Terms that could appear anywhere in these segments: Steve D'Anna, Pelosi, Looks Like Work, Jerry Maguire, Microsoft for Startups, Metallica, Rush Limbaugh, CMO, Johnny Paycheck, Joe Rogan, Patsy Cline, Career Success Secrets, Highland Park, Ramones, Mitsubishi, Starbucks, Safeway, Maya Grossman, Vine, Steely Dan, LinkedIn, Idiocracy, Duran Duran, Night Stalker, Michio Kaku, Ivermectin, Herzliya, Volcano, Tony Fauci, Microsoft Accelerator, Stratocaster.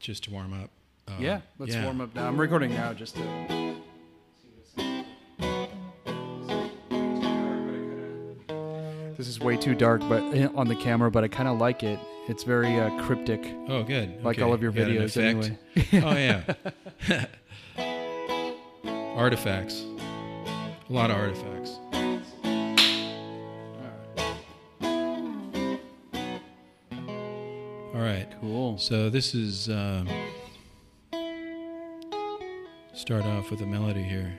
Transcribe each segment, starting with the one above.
just to warm up. Yeah, let's warm up now. I'm recording now just to... This is way too dark but on the camera, but I kind of like it. It's very cryptic. Oh, good. Okay. Like all of your videos anyway. Oh, yeah. Artifacts. A lot of artifacts. All right. Cool. So this is... start off with a melody here.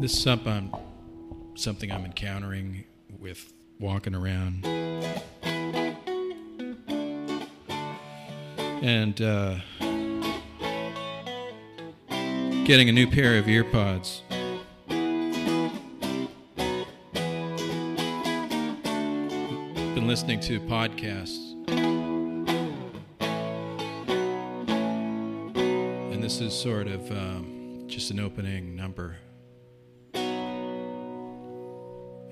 This is something I'm encountering with walking around. And getting a new pair of ear pods. Been listening to podcasts. And this is sort of just an opening number.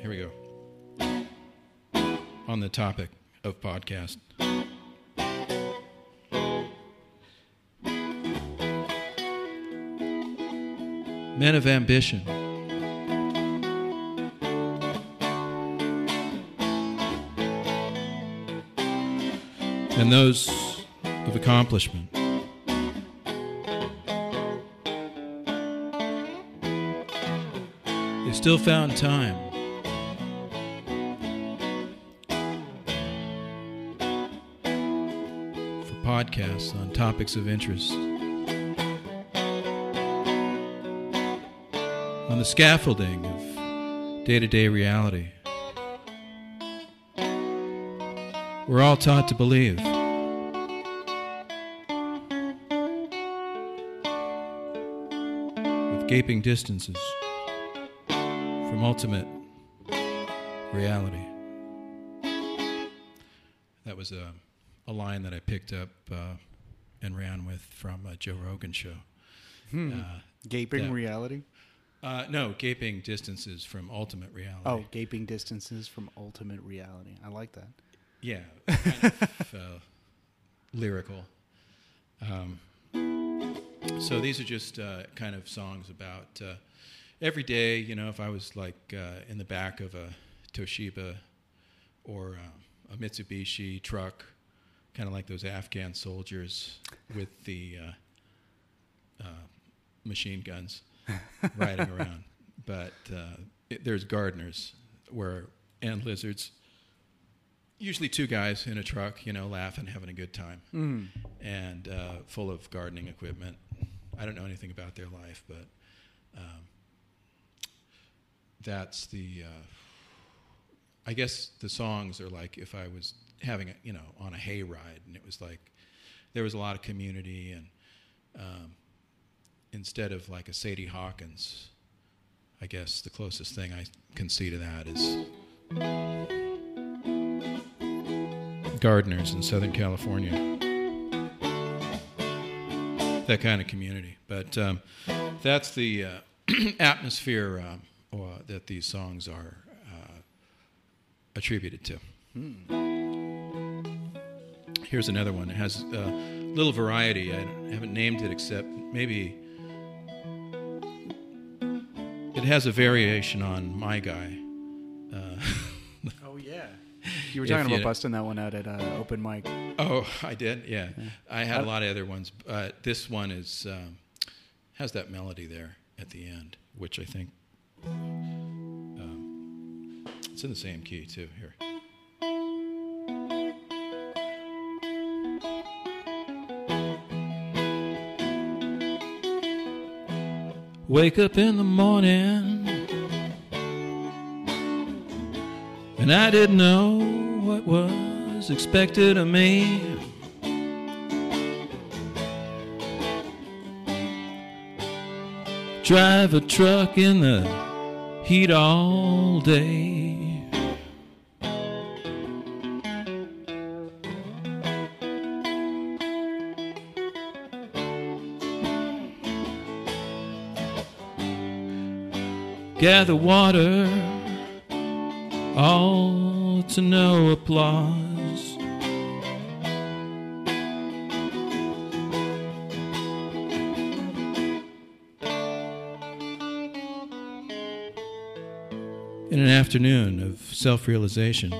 Here we go. On the topic of podcast. Men of ambition. And those of accomplishment. They've still found time. Podcasts on topics of interest. On the scaffolding of day-to-day reality. We're all taught to believe. With gaping distances from ultimate reality. That was a line that I picked up and ran with from a Joe Rogan show. Gaping reality? No, gaping distances from ultimate reality. Oh, gaping distances from ultimate reality. I like that. Yeah, kind of lyrical. So these are just kind of songs about every day, you know, if I was like in the back of a Toshiba or a Mitsubishi truck, kind of like those Afghan soldiers with the machine guns riding around. But there's gardeners and lizards, usually two guys in a truck, you know, laughing, having a good time, and full of gardening equipment. I don't know anything about their life, but that's the, I guess the songs are like if I was having a, you know, on a hay ride, and it was like there was a lot of community, and instead of like a Sadie Hawkins, I guess the closest thing I can see to that is gardeners in Southern California, that kind of community. But that's the atmosphere or that these songs are attributed to. Here's another one. It has a little variety. I haven't named it except maybe it has a variation on My Guy. Oh, yeah. You were talking about busting that one out at open mic. Oh, I did? Yeah. I had a lot of other ones. This one is has that melody there at the end, which I think it's in the same key, too, here. Wake up in the morning, and I didn't know what was expected of me. Drive a truck in the heat all day. gather water, all to no applause. In an afternoon of self-realization,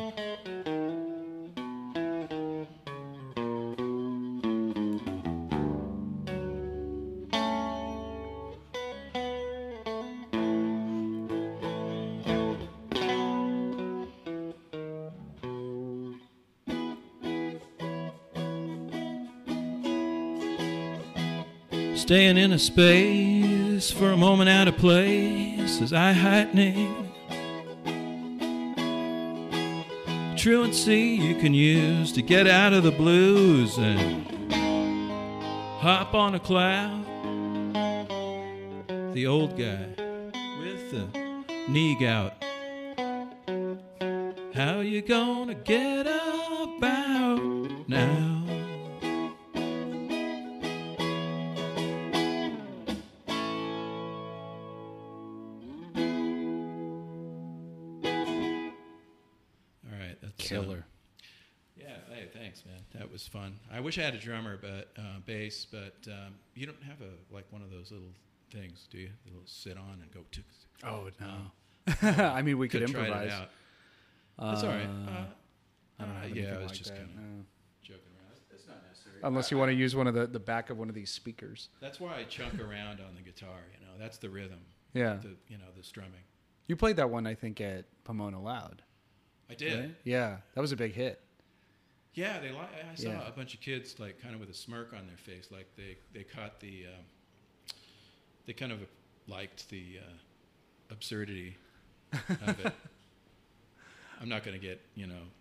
staying in a space for a moment out of place as I heightening truancy you can use to get out of the blues and hop on a cloud. The old guy with the knee out. How you gonna get up out now? Killer. Yeah, hey, thanks, man. That was fun. I wish I had a drummer, but bass. But you don't have a one of those little things, do you? Little sit on and go. Oh no! I mean, we could improvise. That's all right. I don't know. Yeah, I was just kind of joking around. That's not necessary. Unless you want to use one of the back of one of these speakers. That's why I chunk around on the guitar. You know, that's the rhythm. Yeah. The strumming. You played that one, I think, at Pomona Loud. I did. Right? Yeah, that was a big hit. Yeah, I saw a bunch of kids kind of with a smirk on their face, they caught the, they kind of liked the absurdity of it. I'm not going to get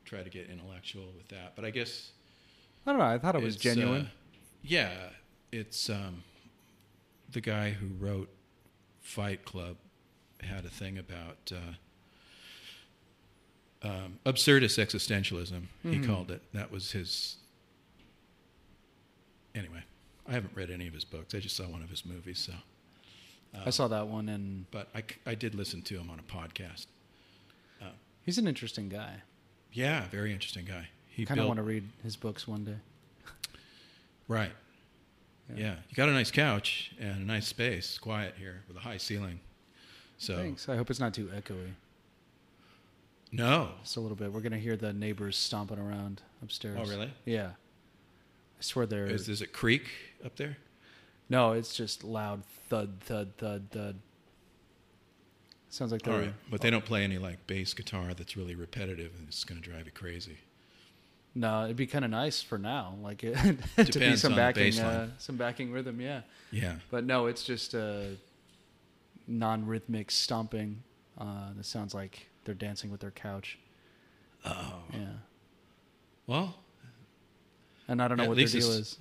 try to get intellectual with that, but I guess I don't know. I thought it was genuine. It's the guy who wrote Fight Club had a thing about. Absurdist existentialism, he called it. That was his... Anyway, I haven't read any of his books. I just saw one of his movies, so... I saw that one, and... But I did listen to him on a podcast. He's an interesting guy. Yeah, very interesting guy. I kind of want to read his books one day. Right. Yeah. You got a nice couch and a nice space, quiet here, with a high ceiling. So thanks. I hope it's not too echoey. No. Just a little bit. We're going to hear the neighbors stomping around upstairs. Oh, really? Yeah. I swear there is. Is it creak up there? No, it's just loud thud, thud, thud, thud. Sounds like they're... All right, but they don't play any, bass guitar that's really repetitive, and it's going to drive you crazy. No, it'd be kind of nice for now. To be some backing rhythm, yeah. Yeah. But no, it's just non-rhythmic stomping. That sounds like... They're dancing with their couch. Oh. Yeah. Well. And I don't know what their deal is.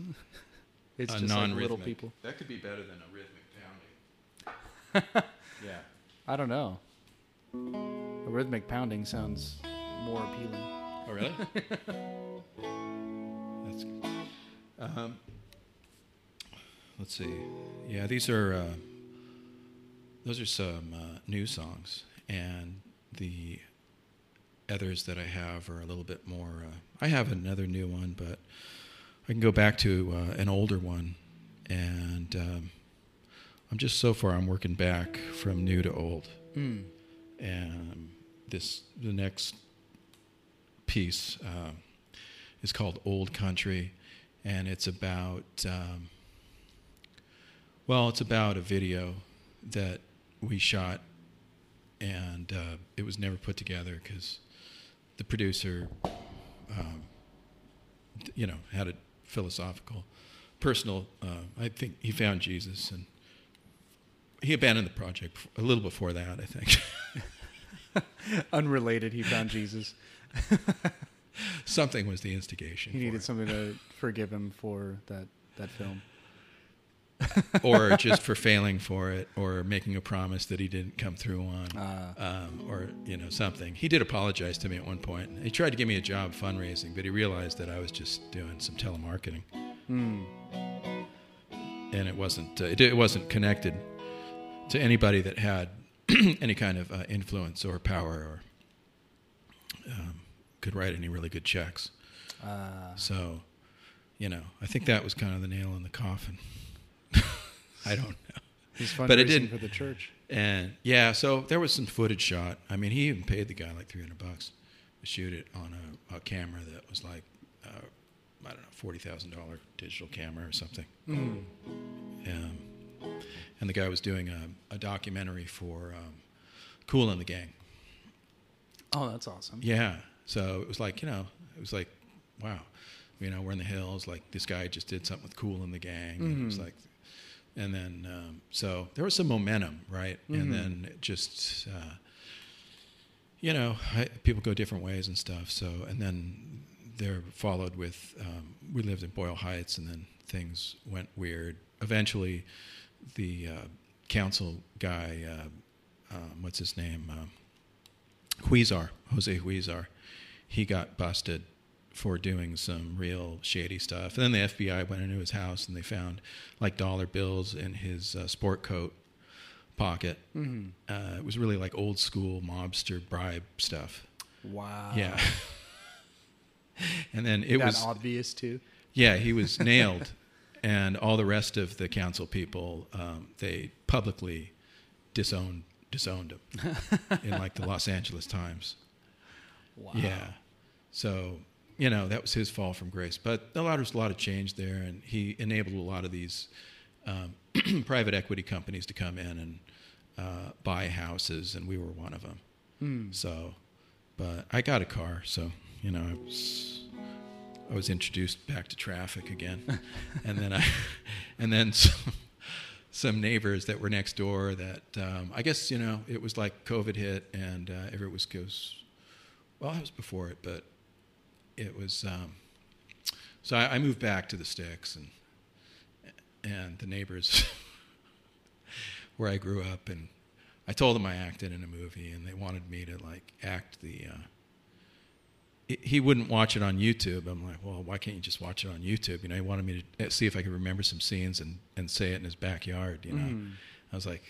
It's just little people. That could be better than a rhythmic pounding. Yeah. I don't know. A rhythmic pounding sounds more appealing. Oh, really? That's good. Let's see. Yeah, these are... those are some new songs. And... The others that I have are a little bit more... I have another new one, but I can go back to an older one. And I'm just I'm working back from new to old. Mm. And the next piece is called Old Country. And it's about... it's about a video that we shot. And it was never put together because the producer, had a philosophical, personal... I think he found Jesus, and he abandoned the project a little before that, I think. Unrelated, he found Jesus. Something was the instigation. He needed something to forgive him for that film. Or just for failing for it, or making a promise that he didn't come through on, or something. He did apologize to me at one point. He tried to give me a job fundraising, but he realized that I was just doing some telemarketing, and it wasn't connected to anybody that had any kind of influence or power, or could write any really good checks. So, you know, I think that was kind of the nail in the coffin. I don't know. He's fundraising, but it didn't, for the church. And yeah, so there was some footage shot. I mean, he even paid the guy like $300 to shoot it on a camera that was like, I don't know, $40,000 digital camera or something. Mm. And the guy was doing a documentary for Kool and the Gang. Oh, that's awesome. Yeah. So it was like, you know, it was like, wow. You know, we're in the hills. Like, this guy just did something with Kool and the Gang. Mm-hmm. And it was like, and then, so there was some momentum, right? Mm-hmm. And then it just, you know, people go different ways and stuff. So, and then they're followed with, we lived in Boyle Heights, and then things went weird. Eventually, the council guy, what's his name? Huizar, Jose Huizar, he got busted for doing some real shady stuff. And then the FBI went into his house, and they found like dollar bills in his sport coat pocket. Mm-hmm. It was really like old school mobster bribe stuff. Wow. Yeah. And then it that was... That obvious too? Yeah, he was nailed. And all the rest of the council people, they publicly disowned him in like the Los Angeles Times. Wow. Yeah. So... You know, that was his fall from grace. But there was a lot of change there, and he enabled a lot of these private equity companies to come in and buy houses, and we were one of them. Mm. So, but I got a car, so, you know, I was introduced back to traffic again. and then some neighbors that were next door that, I guess, you know, it was like COVID hit, and everyone goes, well, it was before it, but it was, so I moved back to the sticks, and the neighbors where I grew up, and I told them I acted in a movie, and they wanted me to like act the, he wouldn't watch it on YouTube. I'm like, well, why can't you just watch it on YouTube? You know, he wanted me to see if I could remember some scenes and say it in his backyard, you know. Mm. I was like,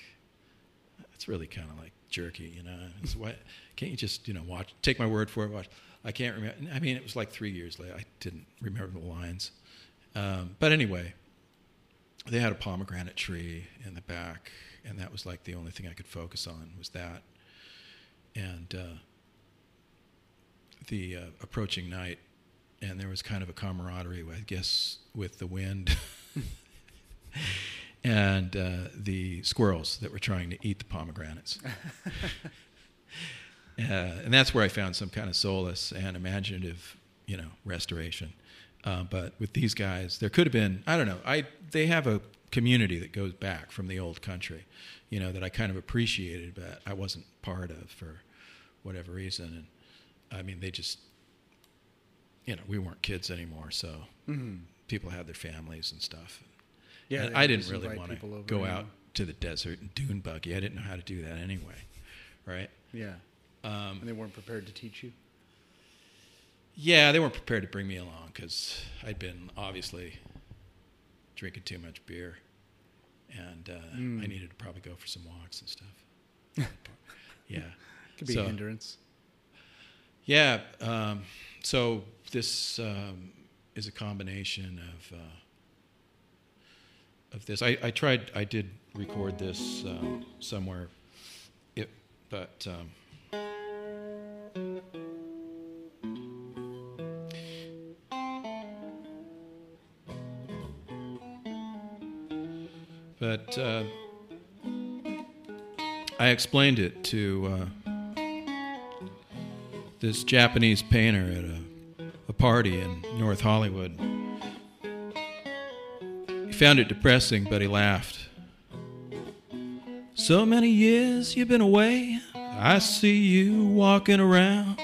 that's really kind of like jerky, you know. So why can't you just, you know, watch, take my word for it, watch. I can't remember. I mean, it was like 3 years later. I didn't remember the lines. But anyway, they had a pomegranate tree in the back, and that was like the only thing I could focus on was that. And the approaching night, and there was kind of a camaraderie, I guess, with the wind and the squirrels that were trying to eat the pomegranates. And that's where I found some kind of solace and imaginative, you know, restoration. But with these guys, there could have been, I don't know, they have a community that goes back from the old country, you know, that I kind of appreciated, but I wasn't part of for whatever reason. And I mean, they just, you know, we weren't kids anymore, so mm-hmm. people had their families and stuff. Yeah, and I didn't really want to go out to the desert and dune buggy. I didn't know how to do that anyway, right? Yeah. And they weren't prepared to teach you? Yeah, they weren't prepared to bring me along because I'd been obviously drinking too much beer, and I needed to probably go for some walks and stuff. Yeah. It could be a hindrance. Yeah. So this is a combination of this. I did record this somewhere, but... But I explained it to this Japanese painter at a party in North Hollywood. He found it depressing, but he laughed. So many years you've been away, I see you walking around.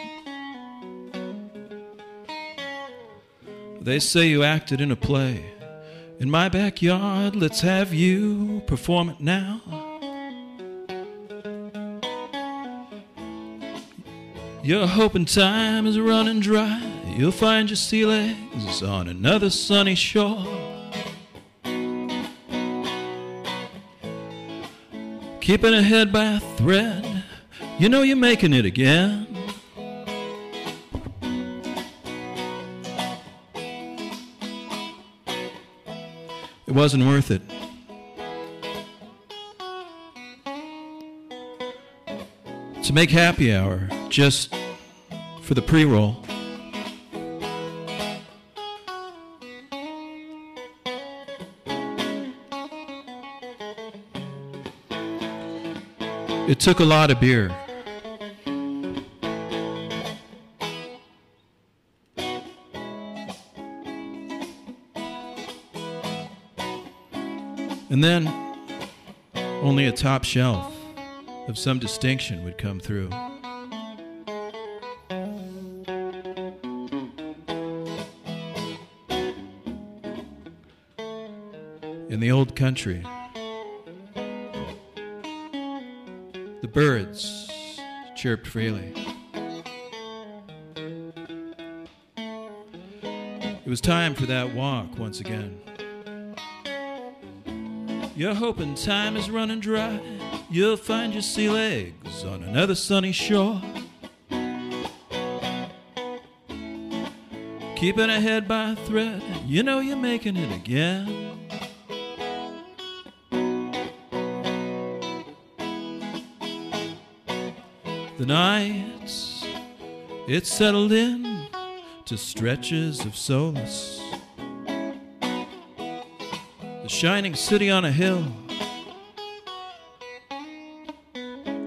They say you acted in a play. In my backyard, let's have you perform it now. You're hoping time is running dry. You'll find your sea legs on another sunny shore. Keeping it head by a thread, you know you're making it again. It wasn't worth it. To make happy hour just for the pre-roll. It took a lot of beer. And then, only a top shelf of some distinction would come through. In the old country, the birds chirped freely. It was time for that walk once again. You're hoping time is running dry. You'll find your sea legs on another sunny shore. Keeping a head by a thread, you know you're making it again. The nights, it settled in to stretches of solace. The shining city on a hill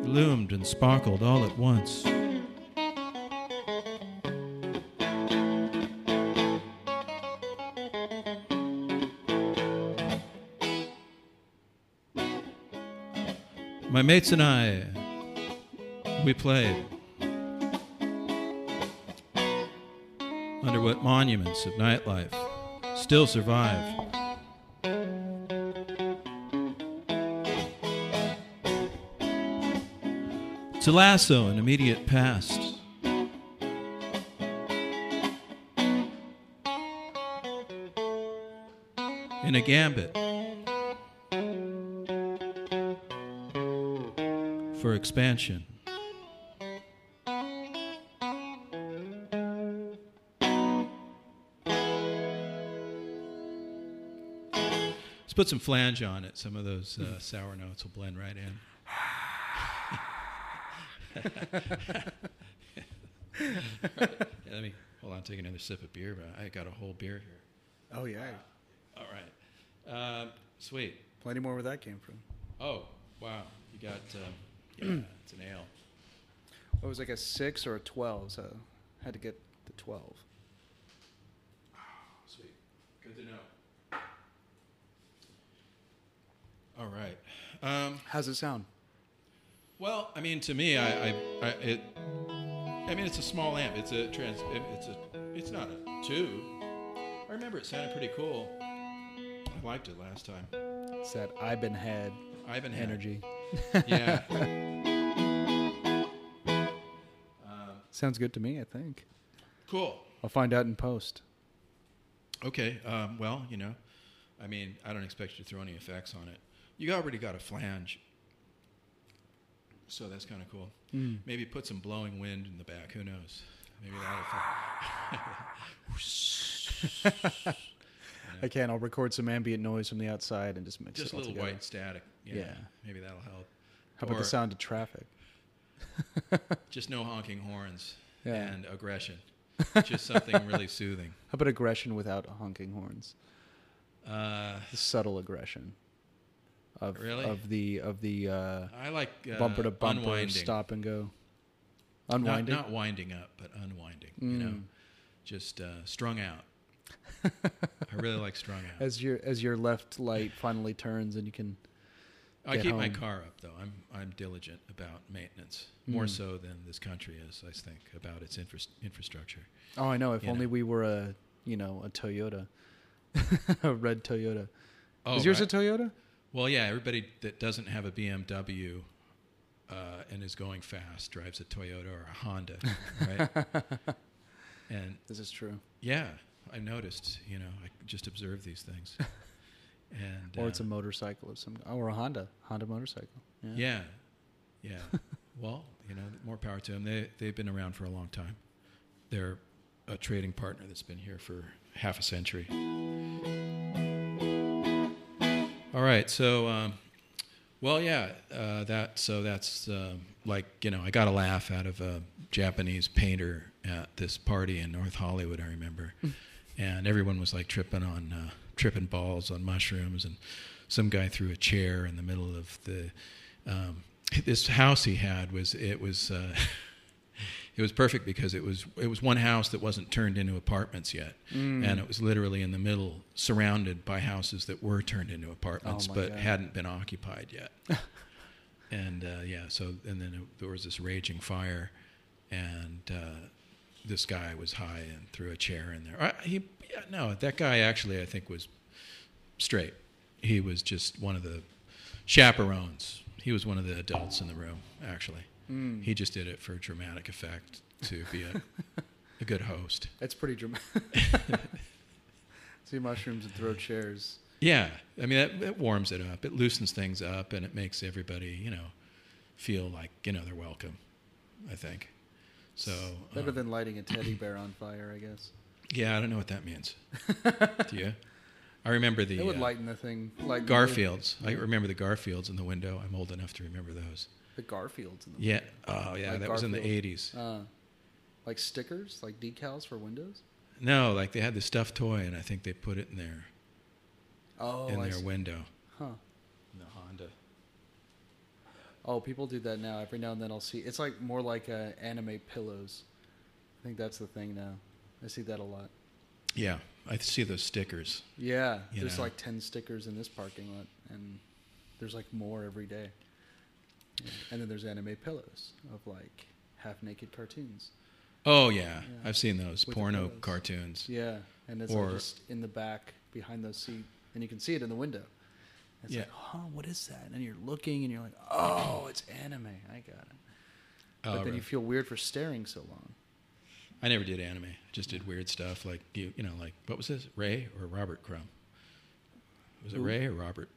loomed and sparkled all at once. My mates and I, we played under what monuments of nightlife still survive. To lasso an immediate past, in a gambit for expansion. Let's put some flange on it. Some of those sour notes will blend right in. Right. Yeah, let me hold on, take another sip of beer. But I got a whole beer here. Oh yeah. All right. Sweet. Plenty more where that came from. Oh wow, you got yeah, it's an ale. Well, it was like a 6 or a 12, so I had to get the 12. Oh, sweet. Good to know. All right. How's it sound? Well, I mean, to me, I mean, it's a small amp. It's not a tube. I remember it sounded pretty cool. I liked it last time. It's that I've been had energy. Yeah. Sounds good to me, I think. Cool. I'll find out in post. Okay. Well, you know, I mean, I don't expect you to throw any effects on it. You already got a flange, so that's kind of cool. Mm. Maybe put some blowing wind in the back. Who knows? Maybe that'll fun. I can. I'll record some ambient noise from the outside and just mix it all together. Just a little white static. Yeah. Maybe that'll help. How about the sound of traffic? Just no honking horns and aggression. Just something really soothing. How about aggression without honking horns? The subtle aggression. Of the I like bumper to bumper unwinding. Stop and go, unwinding, not winding up, but unwinding. Mm. You know, just strung out. I really like strung out. As your left light finally turns and you can. I keep home. My car up though. I'm diligent about maintenance, more so than this country is. I think about its infrastructure. Oh, I know. If only we were a Toyota, a red Toyota. Oh, is yours a Toyota? Well, yeah, everybody that doesn't have a BMW and is going fast drives a Toyota or a Honda, right? And this is true. Yeah, I noticed, you know, I just observed these things. And or it's a motorcycle of some kind, or a Honda motorcycle. Yeah. Well, you know, more power to them. They've been around for a long time. They're a trading partner that's been here for half a century. All right, so, I got a laugh out of a Japanese painter at this party in North Hollywood, I remember, and everyone was like tripping balls on mushrooms, and some guy threw a chair in the middle of the, this house he had it was perfect because it was one house that wasn't turned into apartments yet, and it was literally in the middle, surrounded by houses that were turned into apartments but hadn't been occupied yet. And then there was this raging fire, and this guy was high and threw a chair in there. That guy actually I think was straight. He was just one of the chaperones. He was one of the adults in the room, actually. He just did it for dramatic effect to be a good host. That's pretty dramatic. See mushrooms and throw chairs. Yeah. I mean, it warms it up. It loosens things up, and it makes everybody, feel like, they're welcome, I think. So better than lighting a teddy bear on fire, I guess. Yeah, I don't know what that means. Do you? I remember the... It would lighten the thing. Like Garfields. I remember the Garfields in the window. I'm old enough to remember those. The Garfields in the window. Yeah. Oh, yeah. Like that Garfield was in the 80s. Like stickers? Like decals for windows? No, like they had the stuffed toy, and I think they put it in there. Oh, in their window. Huh. In the Honda. Oh, people do that now. Every now and then I'll see... It's like more like anime pillows. I think that's the thing now. I see that a lot. Yeah. I see those stickers. Yeah. There's 10 stickers in this parking lot, and there's more every day. And then there's anime pillows of half-naked cartoons. Oh, yeah. I've seen those. With porno cartoons. Yeah. And it's just in the back behind those seats, and you can see it in the window. It's what is that? And you're looking, and you're like, oh, it's anime. I got it. But then you feel weird for staring so long. I never did anime. I just did weird stuff like, what was this? Ray or Robert Crumb? Was it Ray or Robert?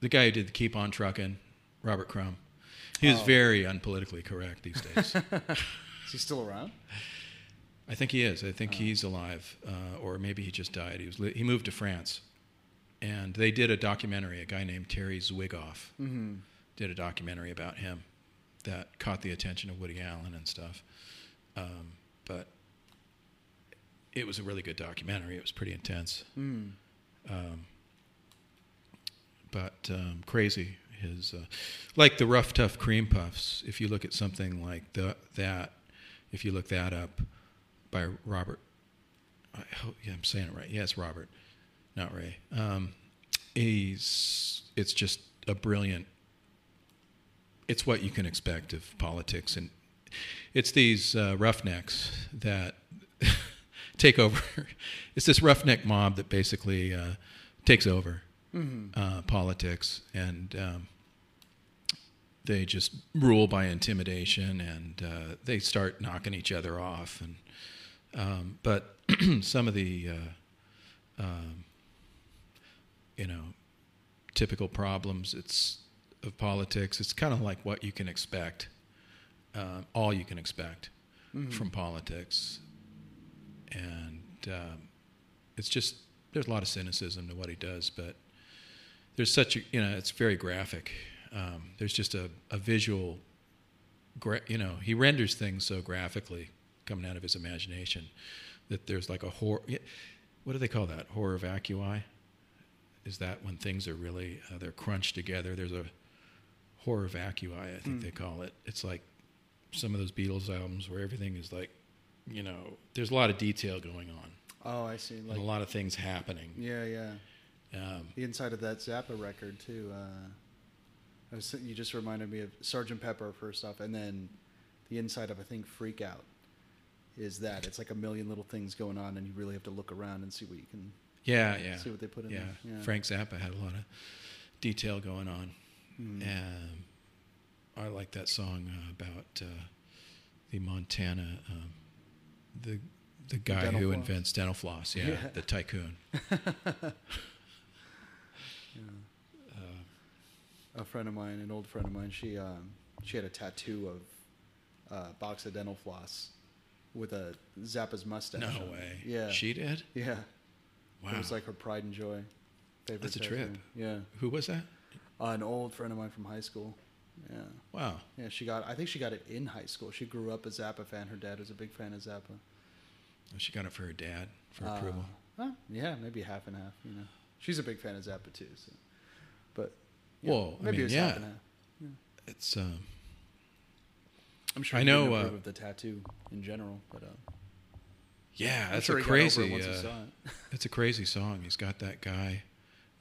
The guy who did the Keep on Truckin', Robert Crumb. He was very unpolitically correct these days. Is he still around? I think he is. I think he's alive, or maybe he just died. He moved to France, and they did a documentary. A guy named Terry Zwigoff did a documentary about him that caught the attention of Woody Allen and stuff. But it was a really good documentary. It was pretty intense. Crazy. His like the Rough Tough Cream Puffs, if you look at something like that, if you look that up by Robert, I hope I'm saying it right. Yes, Robert, not Ray. It's just a brilliant, it's what you can expect of politics, and it's these roughnecks that take over. It's this roughneck mob that basically takes over politics, and they just rule by intimidation, and they start knocking each other off. And but some of the typical problems of politics, it's kind of like what you can expect. All you can expect from politics, and it's just there's a lot of cynicism to what he does, but there's such a it's very graphic. There's just a visual, he renders things so graphically coming out of his imagination that there's like a horror. What do they call that? Horror vacui? Is that when things are really they're crunched together? There's a horror vacui, I think they call it. It's like some of those Beatles albums where everything is there's a lot of detail going on. Oh, I see. And a lot of things happening. Yeah, yeah. The inside of that Zappa record, too. You just reminded me of Sgt. Pepper, first off, and then the inside of, I think, Freak Out is that. It's like a million little things going on, and you really have to look around and see what you can... Yeah, yeah. See what they put in there. Yeah. Frank Zappa had a lot of detail going on. I like that song about the Montana, the guy who invents dental floss. Yeah, yeah. The tycoon. a friend of mine, an old friend of mine, she had a tattoo of a box of dental floss with a Zappa's mustache. No way. Yeah. She did? Yeah. Wow. It was like her pride and joy. That's a trip. Yeah. Who was that? An old friend of mine from high school. Yeah. Wow. Yeah, I think she got it in high school. She grew up a Zappa fan. Her dad was a big fan of Zappa. She got it for her dad for approval. Yeah, maybe half and half, you know. She's a big fan of Zappa too, so. But yeah, well, maybe it's half and half. Yeah. It's I'm sure I know of the tattoo in general, but yeah, that's sure a crazy. It's a crazy song. He's got that guy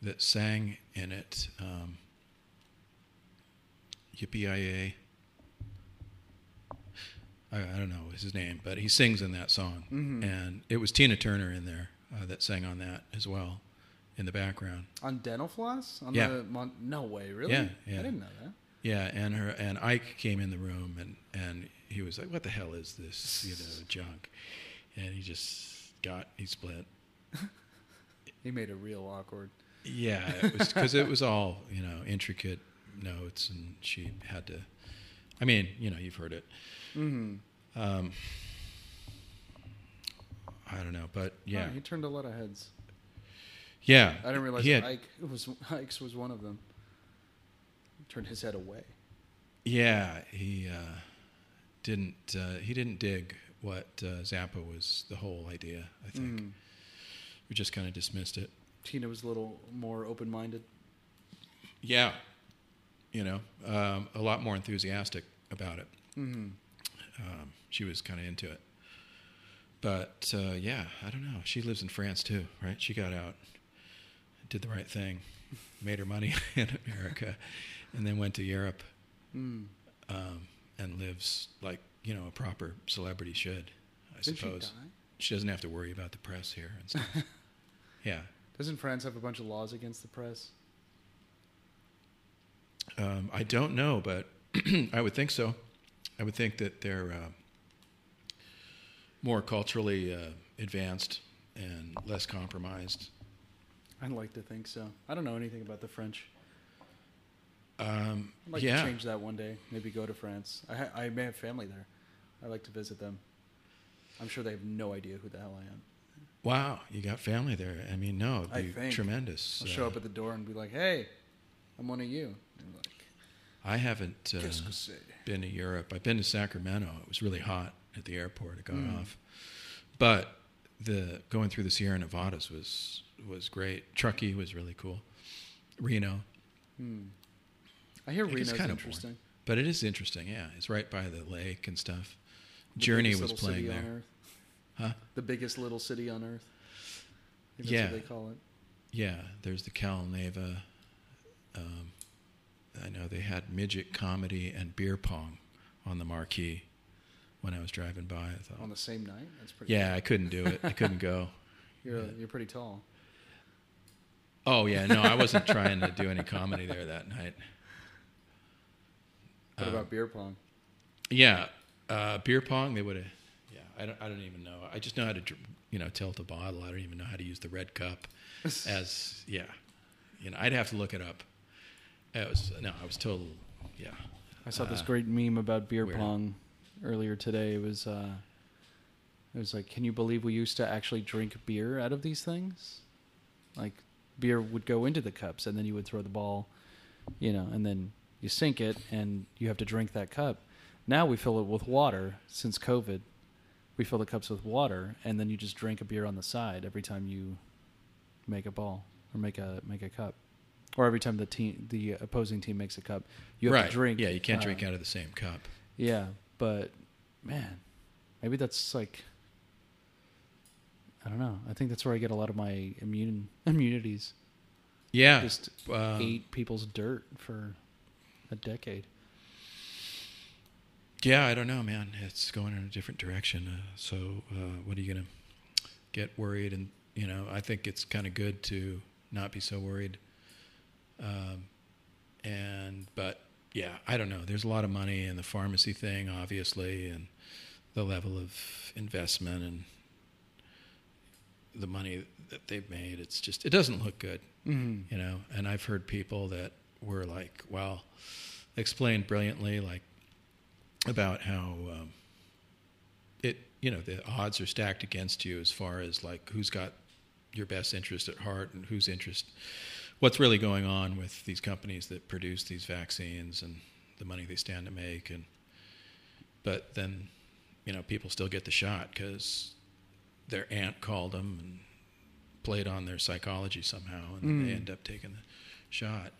that sang in it. Yippee-yay. I don't know his name, but he sings in that song, mm-hmm. and it was Tina Turner in there that sang on that as well, in the background. On dental floss? On no way, really? Yeah. I didn't know that. Yeah, and Ike came in the room, and he was like, "What the hell is this? You know, junk." And he just he split. He made it real awkward. Yeah, it was because it was all, you know, intricate notes, and she had to. I mean, you know, you've heard it. Mm-hmm. I don't know, but yeah, he turned a lot of heads. Yeah, I didn't realize Ike's was one of them. He turned his head away. Yeah, he didn't. He didn't dig what Zappa was. The whole idea, I think, we just kind of dismissed it. Tina was a little more open-minded. Yeah, you know, a lot more enthusiastic about it. Mm-hmm. She was kind of into it, but yeah, I don't know. She lives in France too, right? She got out, did the right thing, made her money in America, and then went to Europe, and lives like, you know, a proper celebrity should. I suppose she doesn't have to worry about the press here and stuff. Yeah. Doesn't France have a bunch of laws against the press? I don't know, but I would think so. I would think that they're more culturally advanced and less compromised. I'd like to think so. I don't know anything about the French. I'd like to change that one day. Maybe go to France. I may have family there. I like to visit them. I'm sure they have no idea who the hell I am. Wow, you got family there. I mean, no, it'd be tremendous. I'll show up at the door and be like, "Hey, I'm one of you." And like, I haven't been to Europe. I've been to Sacramento. It was really hot at the airport. It got off, but going through the Sierra Nevadas was great. Truckee was really cool. Reno. I hear Reno's kind of interesting, but it is interesting. Yeah, it's right by the lake and stuff. Journey was playing there. On Earth. Huh? The biggest little city on Earth. I think that's what they call it. Yeah, there's the Cal Neva. I know they had midget comedy and beer pong on the marquee when I was driving by. I thought, on the same night? That's pretty cool. I couldn't do it. I couldn't go. You're pretty tall. Oh, yeah. No, I wasn't trying to do any comedy there that night. What about beer pong? Yeah. Beer pong, they would have... Yeah, I don't even know. I just know how to, you know, tilt a bottle. I don't even know how to use the red cup as... Yeah. You know, I'd have to look it up. I was total. Yeah, I saw this great meme about beer pong earlier today. It was like, can you believe we used to actually drink beer out of these things? Like, beer would go into the cups, and then you would throw the ball, you know, and then you sink it, and you have to drink that cup. Now we fill it with water. Since COVID, we fill the cups with water, and then you just drink a beer on the side every time you make a ball or make a cup. Or every time the opposing team makes a cup, you have to drink. Yeah, you can't drink out of the same cup. Yeah, but man, maybe that's like, I don't know. I think that's where I get a lot of my immunities. Yeah, I just ate people's dirt for a decade. Yeah, I don't know, man. It's going in a different direction. What are you gonna get worried? And you know, I think it's kind of good to not be so worried. But I don't know. There's a lot of money in the pharmacy thing, obviously, and the level of investment and the money that they've made. It's just, it doesn't look good, you know? And I've heard people that were like, well, explained brilliantly, like about how it, you know, the odds are stacked against you as far as like who's got your best interest at heart and whose interest, what's really going on with these companies that produce these vaccines and the money they stand to make. And but then, you know, people still get the shot because their aunt called them and played on their psychology somehow, and they end up taking the shot.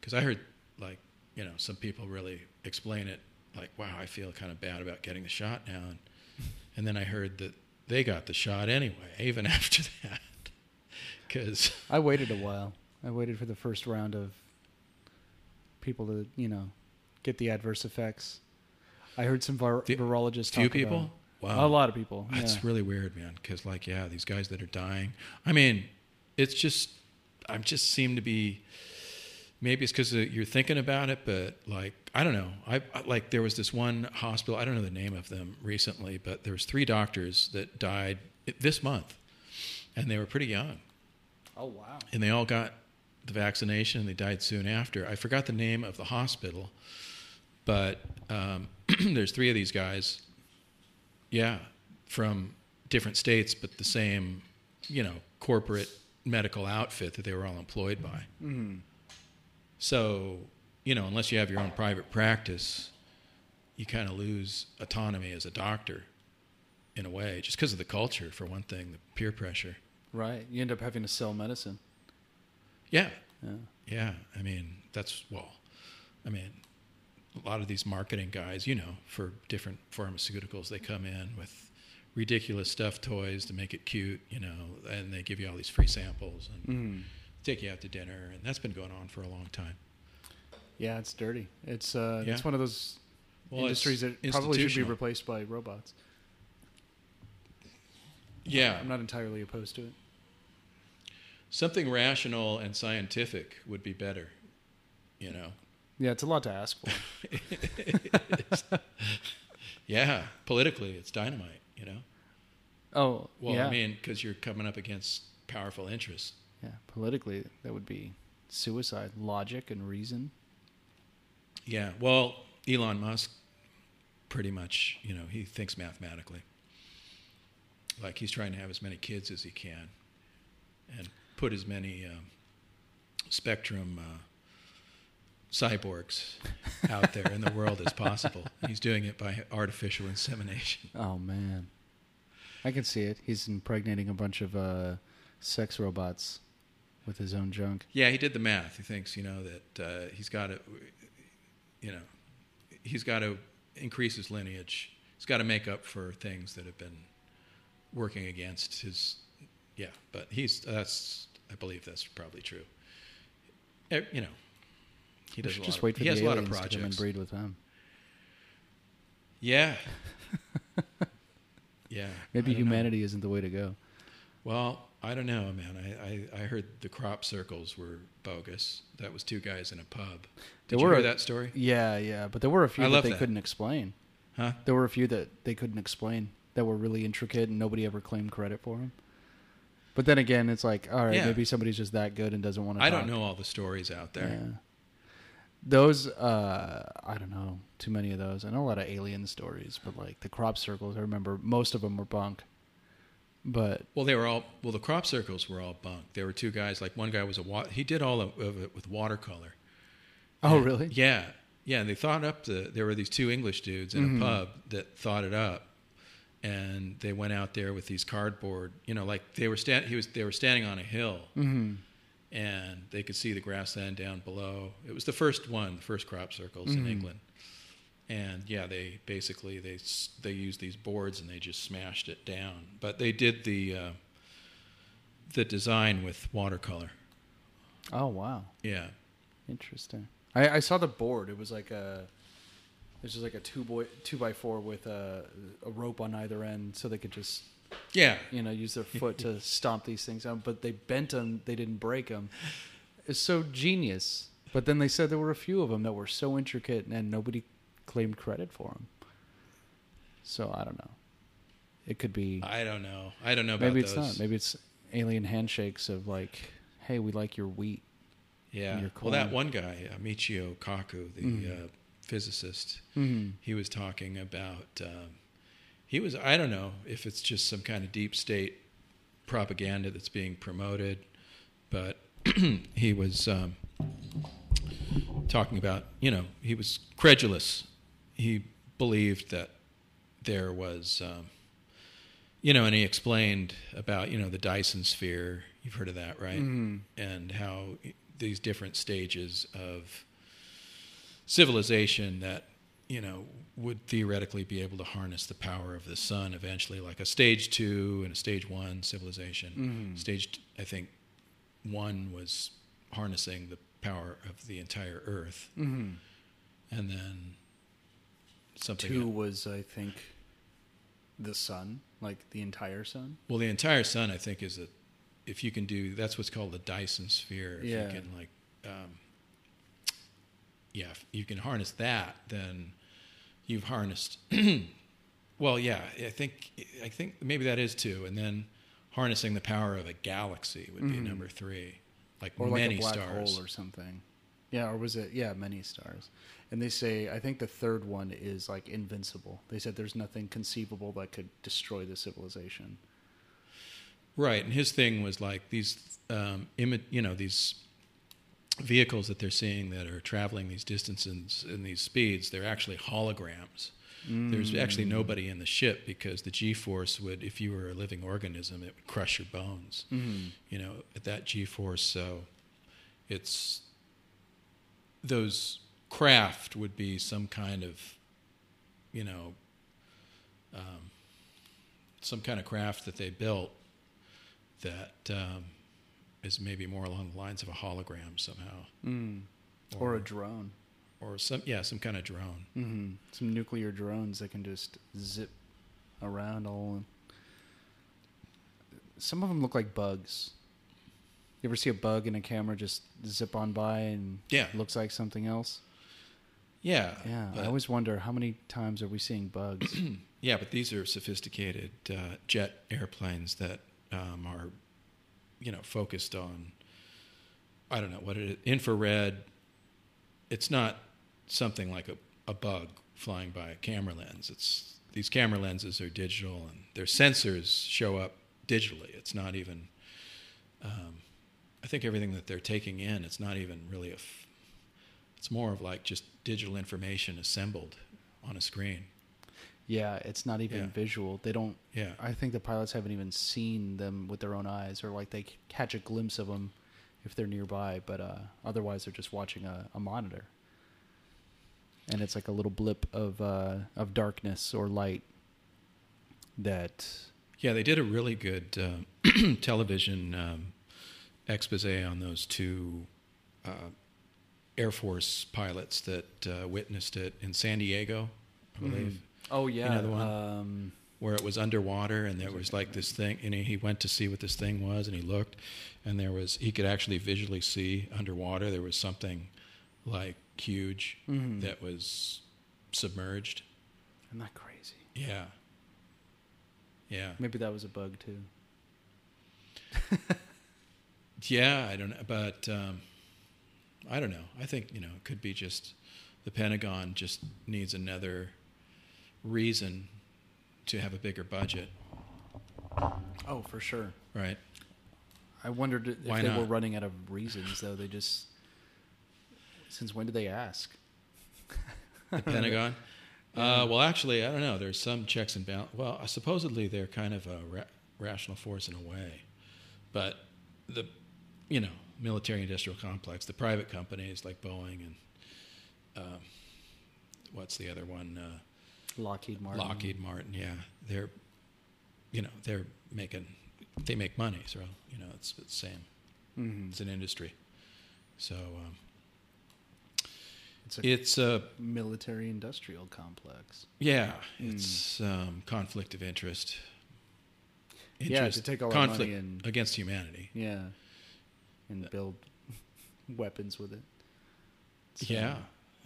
Because I heard, like, you know, some people really explain it like, wow, I feel kind of bad about getting the shot now. And then I heard that they got the shot anyway, even after that. Cause I waited a while. I waited for the first round of people to, you know, get the adverse effects. I heard some virologists talk about it. Few people? Wow. A lot of people. That's really weird, man. Because, like, yeah, these guys that are dying. I mean, it's just, I just seem to be, maybe it's because you're thinking about it, but, like, I don't know. I like, there was this one hospital, I don't know the name of them recently, but there was 3 doctors that died this month, and they were pretty young. Oh, wow. And they all got the vaccination, and they died soon after. I forgot the name of the hospital, but there's 3 of these guys, yeah, from different states, but the same, you know, corporate medical outfit that they were all employed by. Mm-hmm. So, you know, unless you have your own private practice, you kind of lose autonomy as a doctor in a way, just because of the culture, for one thing, the peer pressure. Right. You end up having to sell medicine. Yeah. Yeah. Yeah. I mean, that's, well, I mean, a lot of these marketing guys, you know, for different pharmaceuticals, they come in with ridiculous stuffed toys to make it cute, you know, and they give you all these free samples and take you out to dinner. And that's been going on for a long time. Yeah, it's dirty. It's it's one of those industries that probably should be replaced by robots. Yeah. I'm not entirely opposed to it. Something rational and scientific would be better, you know. Yeah, it's a lot to ask for. Yeah, politically, it's dynamite, you know? Oh, well, yeah. I mean, because you're coming up against powerful interests. Yeah, politically, that would be suicide, logic and reason. Yeah, well, Elon Musk, pretty much, you know, he thinks mathematically. Like, he's trying to have as many kids as he can and put as many spectrum... cyborgs out there in the world as possible. He's doing it by artificial insemination. Oh, man. I can see it. He's impregnating a bunch of sex robots with his own junk. Yeah, he did the math. He thinks, you know, that he's got to, you know, he's got to increase his lineage. He's got to make up for things that have been working against his, yeah, but he's, that's, I believe that's probably true. You know, he does just wait for the aliens to come and breed with him. Yeah. Yeah. Maybe humanity isn't the way to go. Well, I don't know, man. I heard the crop circles were bogus. That was 2 guys in a pub. Did you hear that story? Yeah, yeah. But there were a few that they couldn't explain. Huh? There were a few that they couldn't explain that were really intricate and nobody ever claimed credit for them. But then again, it's like, all right, maybe somebody's just that good and doesn't want to talk. I don't know all the stories out there. Yeah. Those, I don't know, too many of those. I know a lot of alien stories, but like the crop circles, I remember most of them were bunk. But the crop circles were all bunk. There were 2 guys, like one guy was he did all of it with watercolor. Oh, really? Yeah. Yeah. And they thought up there were these 2 English dudes in a pub that thought it up. And they went out there with these cardboard, you know, like they were standing on a hill. Mm-hmm. And they could see the grassland down below. It was the first crop circles in England. And yeah, they basically, they used these boards and they just smashed it down. But they did the design with watercolor. Oh, wow. Yeah. Interesting. I saw the board. It was like this was like a 2x4 with a rope on either end so they could just... Yeah, you know, use their foot to stomp these things out, but they bent them; they didn't break them. It's so genius. But then they said there were a few of them that were so intricate, and nobody claimed credit for them. So I don't know. It could be. I don't know. I don't know about those. Maybe it's not. Maybe it's alien handshakes of like, "Hey, we like your wheat." Yeah. Your corner. Well, that one guy, Michio Kaku, the physicist, he was talking about, he was, I don't know if it's just some kind of deep state propaganda that's being promoted, but he was talking about, you know, he was credulous. He believed that there was, you know, and he explained about, you know, the Dyson sphere. You've heard of that, right? And how these different stages of civilization that, you know, would theoretically be able to harness the power of the sun eventually, like a stage 2 and a stage 1 civilization. Stage, I think, 1 was harnessing the power of the entire earth. And then something 2 was, I think, the sun, like the entire sun. Well, the entire sun, I think, is a, if you can do, that's what's called the Dyson sphere. If you can, like, yeah, if you can harness that, then you've harnessed, well, yeah, I think maybe that is 2. And then harnessing the power of a galaxy would be number 3. Like, or many, like a black stars. Hole or something. Yeah, or was it, yeah, many stars. And they say, I think the 3rd one is like invincible. They said there's nothing conceivable that could destroy the civilization. Right, and his thing was like these, you know, these vehicles that they're seeing that are traveling these distances and these speeds, they're actually holograms. There's actually nobody in the ship, because the G-force would, if you were a living organism, it would crush your bones, you know, at that G-force. So it's, those craft would be some kind of, you know, some kind of craft that they built that, is maybe more along the lines of a hologram somehow, or a drone, or some kind of drone. Some nuclear drones that can just zip around all. Some of them look like bugs. You ever see a bug in a camera just zip on by and looks like something else? Yeah. I always wonder, how many times are we seeing bugs? Yeah, but these are sophisticated jet airplanes that are, you know, focused on, I don't know what it is, infrared. It's not something like a bug flying by a camera lens. It's, these camera lenses are digital, and their sensors show up digitally. It's not even, I think everything that they're taking in, it's not even really it's more of like just digital information assembled on a screen. Yeah, it's not even visual. They don't. Yeah, I think the pilots haven't even seen them with their own eyes, or like they catch a glimpse of them if they're nearby, but otherwise they're just watching a monitor, and it's like a little blip of darkness or light. That. Yeah, they did a really good television expose on those 2 Air Force pilots that witnessed it in San Diego, I believe. Oh, yeah. You know, the one where it was underwater, and there was like this thing, and he went to see what this thing was, and he looked, and there was, he could actually visually see underwater. There was something like huge that was submerged. Isn't that crazy? Yeah. Yeah. Maybe that was a bug too. Yeah, I don't know. But I don't know. I think, you know, it could be just the Pentagon just needs another reason to have a bigger budget. Oh, for sure. Right. I wondered if were running out of reasons, though. They just, since when did they ask? The Pentagon? Well, actually, I don't know. There's some checks and balance. Well, supposedly they're kind of a rational force in a way. But the, you know, military-industrial complex, the private companies like Boeing and what's the other one? Lockheed Martin, yeah, they're, you know, they make money, so, you know, it's the same. It's an industry, so it's a military-industrial complex. Yeah, it's conflict of interest. Yeah, to take all that money and against humanity. Yeah, and build weapons with it. So. Yeah.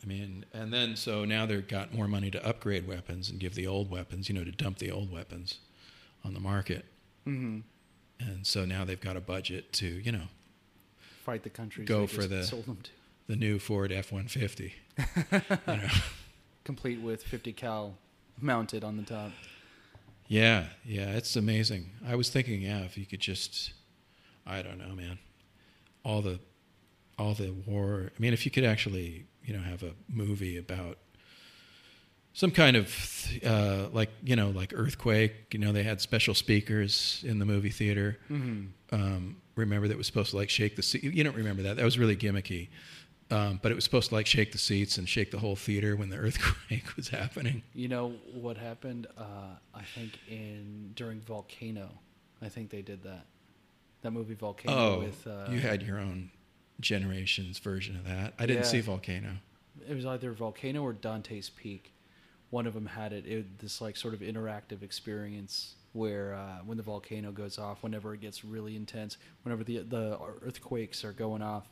I mean, and then, so now they've got more money to upgrade weapons and give the old weapons, you know, to dump the old weapons on the market. And so now they've got a budget to, you know, fight the countries go for the new Ford F 150. Complete with 50 cal mounted on the top. Yeah, yeah, it's amazing. I was thinking, yeah, if you could just, I don't know, man, all the war. I mean, if you could actually, have a movie about some kind of, like earthquake. They had special speakers in the movie theater. Mm-hmm. Remember that was supposed to shake the seat. You don't remember that? That was really gimmicky. But it was supposed to shake the seats and shake the whole theater when the earthquake was happening. You know what happened? I think during Volcano, I think they did that. That movie Volcano. You had your own generation's version of that. I didn't see Volcano. It was either Volcano or Dante's Peak. One of them had it this sort of interactive experience where when the volcano goes off, whenever it gets really intense, whenever the earthquakes are going off,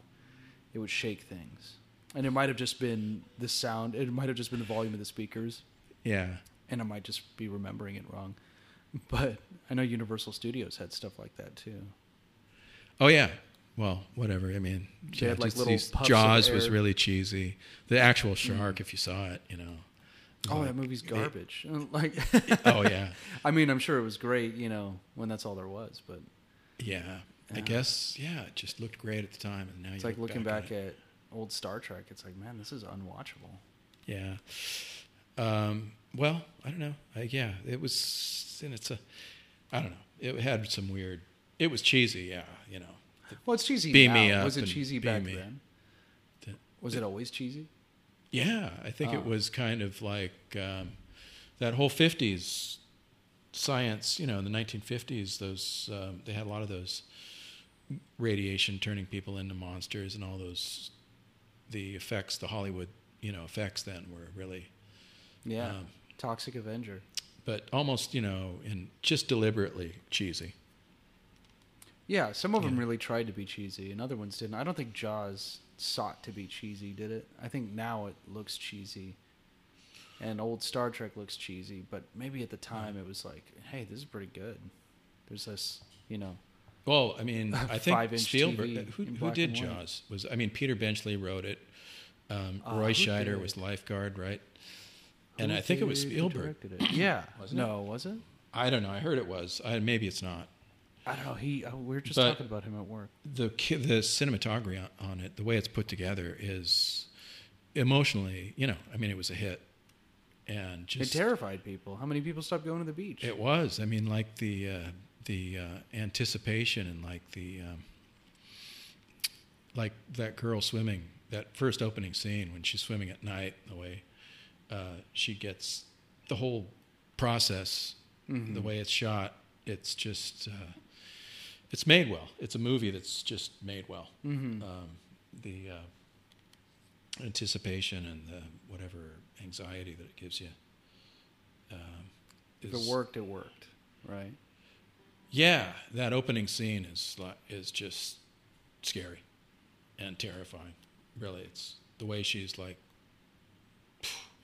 it would shake things. And it might have just been the sound. It might have just been the volume of the speakers. Yeah. And I might just be remembering it wrong. But I know Universal Studios had stuff like that too. Oh, yeah. Well, whatever. I mean, they had little puffs. Jaws was really cheesy. The actual shark, if you saw it, Oh, that movie's garbage. Oh, yeah. I mean, I'm sure it was great, when that's all there was, but... Yeah. I guess, it just looked great at the time, and now it's looking back at old Star Trek, it's man, this is unwatchable. Yeah. Well, I don't know. It was... And it's I don't know. It had some weird... It was cheesy, . Well, it's cheesy now. Was it cheesy back then? Was it always cheesy? Yeah, I think it was kind of that whole 50s science, in the 1950s, those they had a lot of those radiation turning people into monsters and all those, the effects, the Hollywood, effects then were really... Yeah, Toxic Avenger. But almost, and just deliberately cheesy. Yeah, some of them really tried to be cheesy and other ones didn't. I don't think Jaws... sought to be cheesy, did it? I think now it looks cheesy. And old Star Trek looks cheesy, but maybe at the time it was hey, this is pretty good. There's this, Well, I mean, I think Spielberg, who did Jaws? Peter Benchley wrote it. Roy Scheider was lifeguard, right? And I think it was Spielberg. It? Yeah. Was it? I don't know. I heard it was. Maybe it's not. I don't know. We were just talking about him at work. The cinematography on it, the way it's put together, is emotionally, it was a hit, and just it terrified people. How many people stopped going to the beach? It was. The anticipation and the that girl swimming, that first opening scene when she's swimming at night, the way she gets the whole process, mm-hmm. the way it's shot. It's just. It's made well. It's a movie that's just made well. Mm-hmm. The anticipation and the whatever anxiety that it gives you. If it worked, it worked, right? Yeah, that opening scene is just scary and terrifying. Really, it's the way she's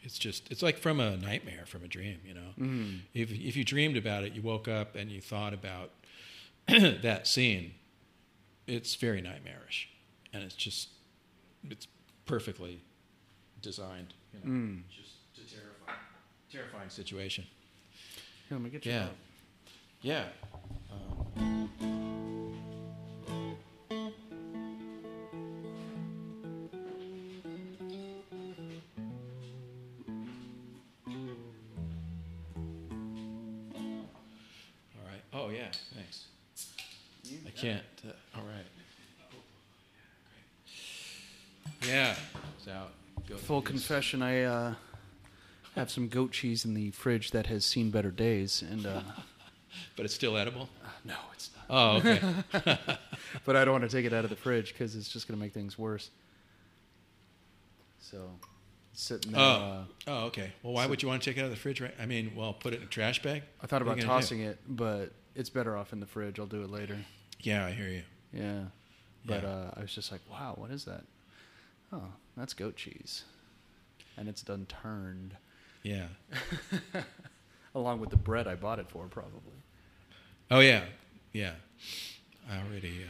it's just it's from a nightmare, from a dream. Mm-hmm. If you dreamed about it, you woke up and you thought about. That scene, it's very nightmarish, and it's perfectly designed, just a terrifying situation. Here, let me get you out. Yeah. All right. Oh yeah. Thanks. I can't. All right. Great. Yeah. It's out. Full confession, I have some goat cheese in the fridge that has seen better days. And But it's still edible? No, it's not. Oh, okay. But I don't want to take it out of the fridge because it's just going to make things worse. So, sitting there. Oh, okay. Well, why would you want to take it out of the fridge? Right? Put it in a trash bag? I thought about tossing it, but it's better off in the fridge. I'll do it later. Yeah, I hear you. Yeah. But yeah. I was just wow, what is that? Oh, that's goat cheese. And it's done turned. Yeah. Along with the bread I bought it for, probably. Oh, yeah. Yeah. I already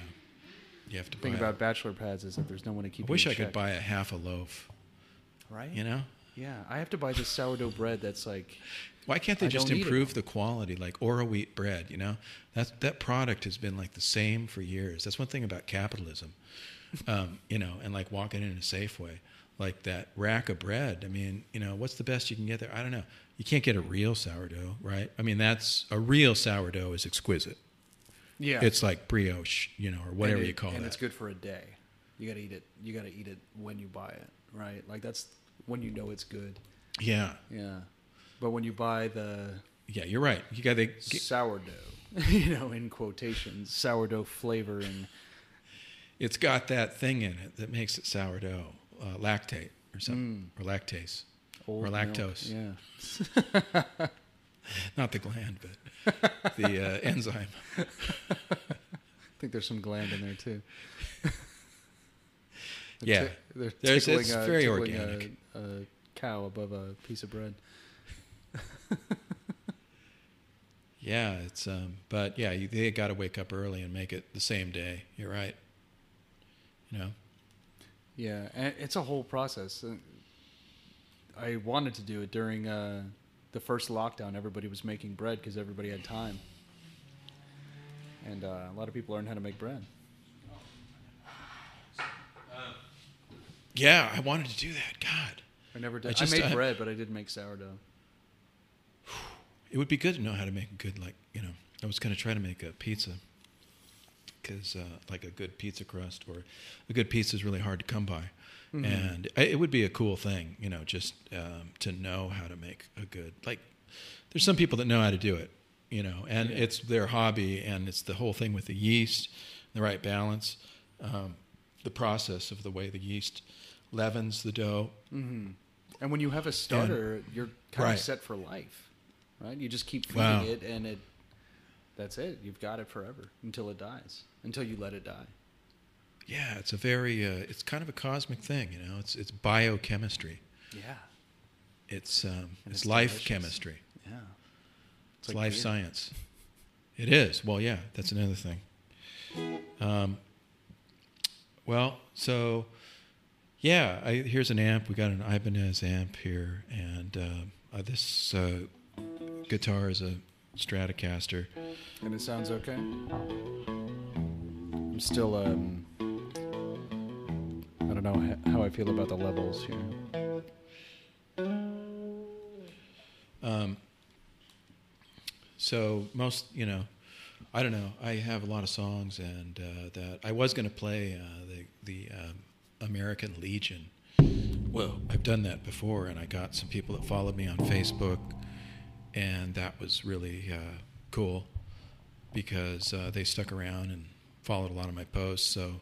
You have to buy. The thing about bachelor pads is that there's no one to keep. I wish I could buy a half a loaf. Right. You know. Yeah, I have to buy this sourdough bread that's like. Why can't they just improve the quality, like Ora wheat bread? You know, that product has been like the same for years. That's one thing about capitalism, you know, and like walking in a Safeway, like that rack of bread. I mean, you know, what's the best you can get there? I don't know. You can't get a real sourdough, right? I mean, that's a real sourdough is exquisite. Yeah, it's like brioche, you know, or whatever you call it. And it's good for a day. You gotta eat it. You gotta eat it when you buy it, right? Like that's when you know it's good. Yeah. Yeah. But when you buy the you're right. You got the sourdough, you know, in quotations, sourdough flavor, and it's got that thing in it that makes it sourdough, lactate or something, or lactase, or lactose. Milk. Yeah, not the gland, but the enzyme. I think there's some gland in there too. Yeah, it's very organic. A cow above a piece of bread. Yeah, it's but yeah, they got to wake up early and make it the same day. You're right. You know. Yeah, and it's a whole process. I wanted to do it during the first lockdown. Everybody was making bread because everybody had time, and a lot of people learned how to make bread. Yeah, I wanted to do that. God, I never did. I made bread, but I didn't make sourdough. It would be good to know how to make a good, like, you know, I was going to try to make a pizza because, like, a good pizza crust or a good pizza is really hard to come by. Mm-hmm. And it would be a cool thing, you know, just to know how to make a good, like, there's some people that know how to do it, you know, and it's their hobby and it's the whole thing with the yeast, the right balance, the process of the way the yeast leavens the dough. Mm-hmm. And when you have a starter, you're kind of set for life. Right, you just keep feeding it, and it—that's it. You've got it forever until it dies, until you let it die. Yeah, it's a very—it's kind of a cosmic thing, you know. It's biochemistry. Yeah, it's life delicious. Chemistry. Yeah, it's like life science. It is. Well, yeah, that's another thing. Well, so yeah, here's an amp. We got an Ibanez amp here, and this. Guitar is a Stratocaster. And it sounds okay. I'm still, I don't know how I feel about the levels here. So most, you know, I don't know. I have a lot of songs and that I was going to play the American Legion. Well, I've done that before and I got some people that followed me on Facebook. And that was really cool because they stuck around and followed a lot of my posts. So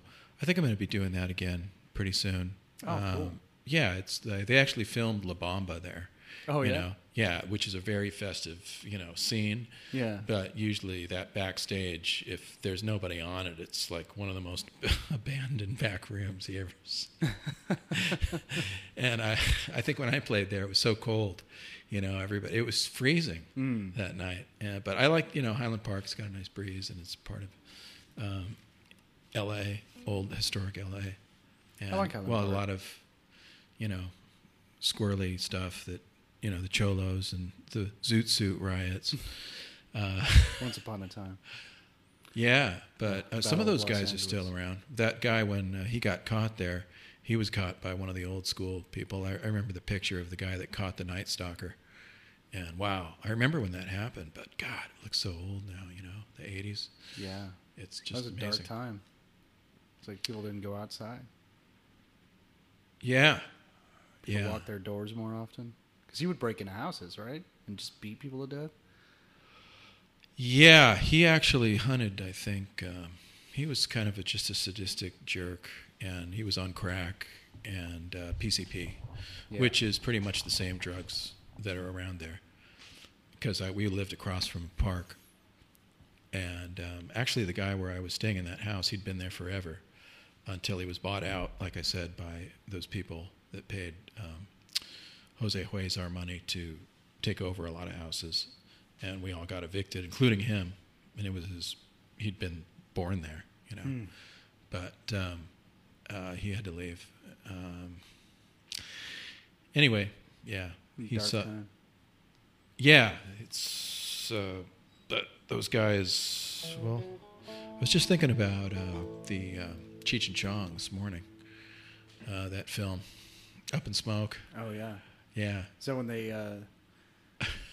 I think I'm going to be doing that again pretty soon. Oh, cool. Yeah, they actually filmed La Bamba there. Oh, you know? Yeah, which is a very festive, you know, scene. Yeah. But usually that backstage, if there's nobody on it, it's like one of the most abandoned back rooms you ever see. And I think when I played there, it was so cold. You know, everybody. It was freezing that night, but I like, you know, Highland Park's got a nice breeze, and it's part of L.A., old historic L.A. And, I like Highland Park. Well, a lot of, you know, squirrely stuff that, you know, the Cholos and the Zoot Suit riots. Once upon a time. Yeah, but some of those guys are still around. That guy, when he got caught there, he was caught by one of the old school people. I remember the picture of the guy that caught the Night Stalker. And wow, I remember when that happened, but God, it looks so old now, you know, the 80s. Yeah. It's just amazing. That was a dark time. It's like people didn't go outside. Yeah. People locked their doors more often. Because he would break into houses, right? And just beat people to death. Yeah. He actually hunted, I think. He was kind of just a sadistic jerk. And he was on crack and PCP, which is pretty much the same drugs that are around there. Because we lived across from a park. And actually the guy where I was staying in that house, he'd been there forever until he was bought out, like I said, by those people that paid Jose Huizar money to take over a lot of houses. And we all got evicted, including him. And it was he'd been born there, you know. but he had to leave. Anyway, yeah, he's yeah, it's those guys. Well, I was just thinking about the Cheech and Chong this morning. That film, Up in Smoke. Oh yeah, yeah. So when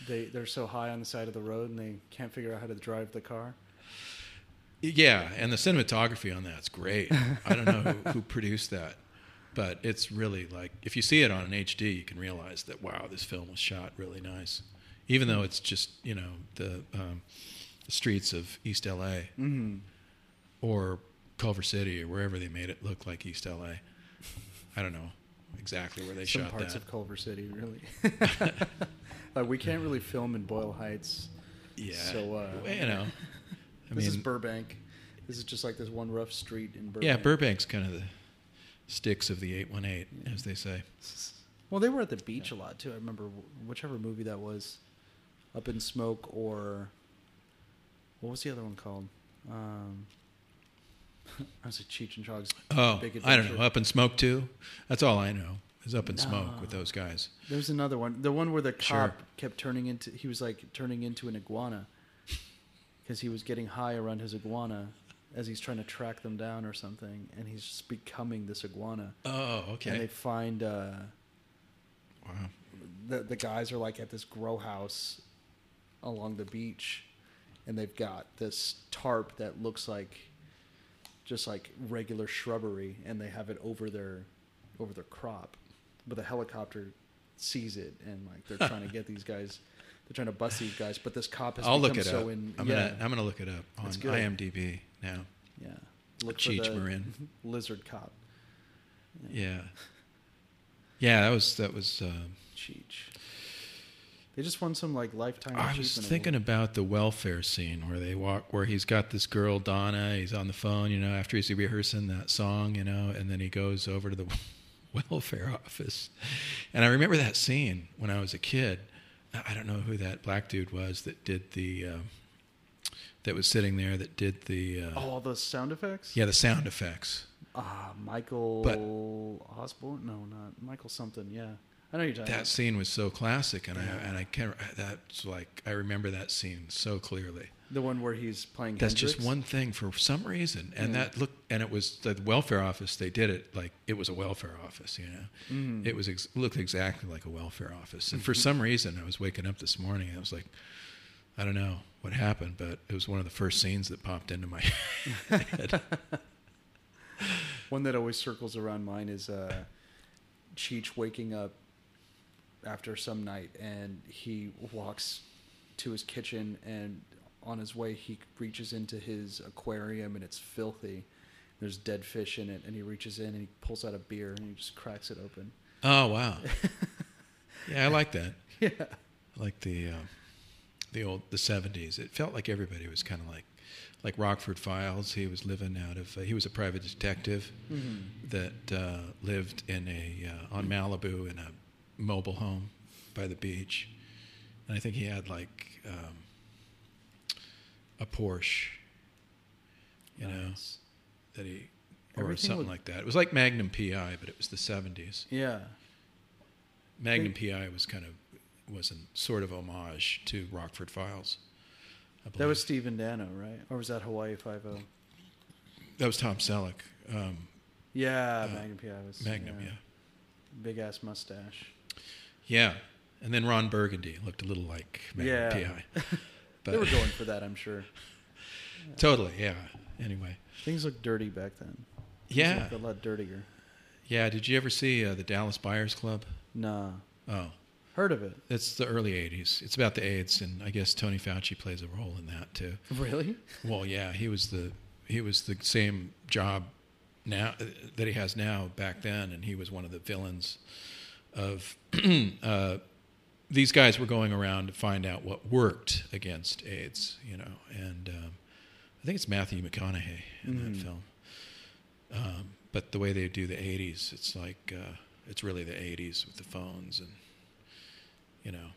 they're so high on the side of the road and they can't figure out how to drive the car. Yeah, and the cinematography on that's great. I don't know who produced that, but it's really like, if you see it on an HD, you can realize that, wow, this film was shot really nice. Even though it's just, you know, the streets of East L.A. Mm-hmm. or Culver City or wherever they made it look like East L.A. I don't know exactly where they shot that. Some parts of Culver City, really. We can't really film in Boyle Heights. Yeah. So, you know. This is Burbank. This is just like this one rough street in Burbank. Yeah, Burbank's kind of the sticks of the 818, as they say. Well, they were at the beach a lot, too. I remember whichever movie that was, Up in Smoke, or what was the other one called? I was like Cheech and Chong's Big Adventure. I don't know. Up in Smoke, too? That's all I know. Is Up in Smoke with those guys. There's another one. The one where the cop kept turning into an iguana. Because he was getting high around his iguana as he's trying to track them down or something, and he's just becoming this iguana. Oh, okay. And they find the guys are like at this grow house along the beach, and they've got this tarp that looks like just like regular shrubbery, and they have it over their crop, but the helicopter sees it, and like they're trying to get these guys. They're trying to bust these guys, but this cop has become so up. I'm gonna look it up on IMDb now. Yeah, look for the Marin lizard cop. Yeah, yeah, that was Cheech. They just won some like lifetime. I was thinking about the welfare scene where they walk, where he's got this girl Donna. He's on the phone, you know, after he's rehearsing that song, you know, and then he goes over to the welfare office. And I remember that scene when I was a kid. I don't know who that black dude was that did the, that was sitting there that did the... all those sound effects? Yeah, the sound effects. Michael Osborne? No, not Michael something, yeah. I know you're talking about. That scene was so classic, and I can't... That's like, I remember that scene so clearly. The one where he's playing Hendrix? That's just one thing for some reason. And that looked... And it was the welfare office, they did it like it was a welfare office, you know? Mm. It was looked exactly like a welfare office. And for some reason, I was waking up this morning, and I was like, I don't know what happened, but it was one of the first scenes that popped into my head. One that always circles around mine is Cheech waking up after some night, and he walks to his kitchen, and on his way he reaches into his aquarium, and it's filthy, there's dead fish in it, and he reaches in and he pulls out a beer and he just cracks it open. Oh wow. Yeah, I like that. Yeah, I like the 70s. It felt like everybody was kind of like Rockford Files. He was living out of he was a private detective that lived in a on Malibu in a mobile home by the beach, and I think he had like a Porsche, you nice. Know, that he or everything something like that. It was like Magnum P.I., but it was the 70s. Yeah, Magnum P.I. was sort of homage to Rockford Files. That was Steve D'Anna, right? Or was that Hawaii Five-0? That was Tom Selleck. Magnum P.I. was Magnum. Yeah, big ass mustache. Yeah, and then Ron Burgundy looked a little like Magnum P.I. But they were going for that, I'm sure. Yeah. Totally, yeah. Anyway. Things looked dirty back then. Yeah. Things looked a lot dirtier. Yeah, did you ever see the Dallas Buyers Club? Nah. Oh. Heard of it. It's the early 80s. It's about the AIDS, and I guess Tony Fauci plays a role in that, too. Really? Well, yeah, he was the same job now that he has now back then, and he was one of the villains of... these guys were going around to find out what worked against AIDS, you know, and I think it's Matthew McConaughey in that film. But the way they do the 80s, it's like, it's really the 80s with the phones, and, you know,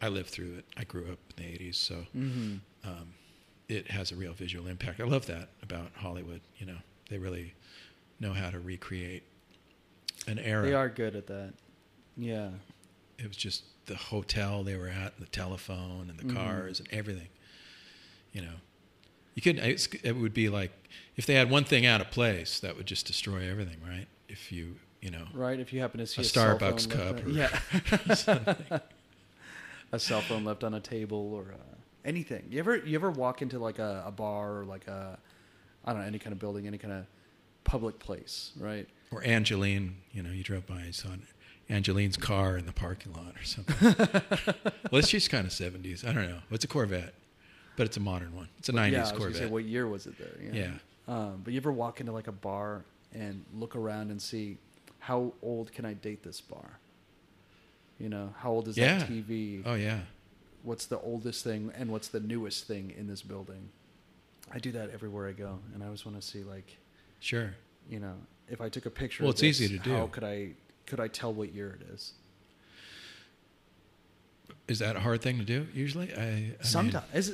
I lived through it. I grew up in the 80s, so it has a real visual impact. I love that about Hollywood, you know. They really know how to recreate an era. They are good at that. Yeah. It was just the hotel they were at, the telephone and the cars and everything. You know, you could, it would be like if they had one thing out of place, that would just destroy everything, right? If you, you know, right. If you happen to see a Starbucks cup or something. A cell phone left on a table or anything. You ever walk into like a bar or like a, I don't know, any kind of building, any kind of public place, right? Or Angeline, you know, you drove by and saw Angeline's car in the parking lot or something. Well, it's just kind of 70s. I don't know. It's a Corvette, but it's a modern one. It's a 90s Corvette. I was gonna say, what year was it there? Yeah. But you ever walk into like a bar and look around and see how old can I date this bar? You know, how old is that TV? Oh, yeah. What's the oldest thing and what's the newest thing in this building? I do that everywhere I go. And I always want to see like... Sure. You know, if I took a picture of this, it's easy to do. How could I tell what year it is? Is that a hard thing to do usually? Sometimes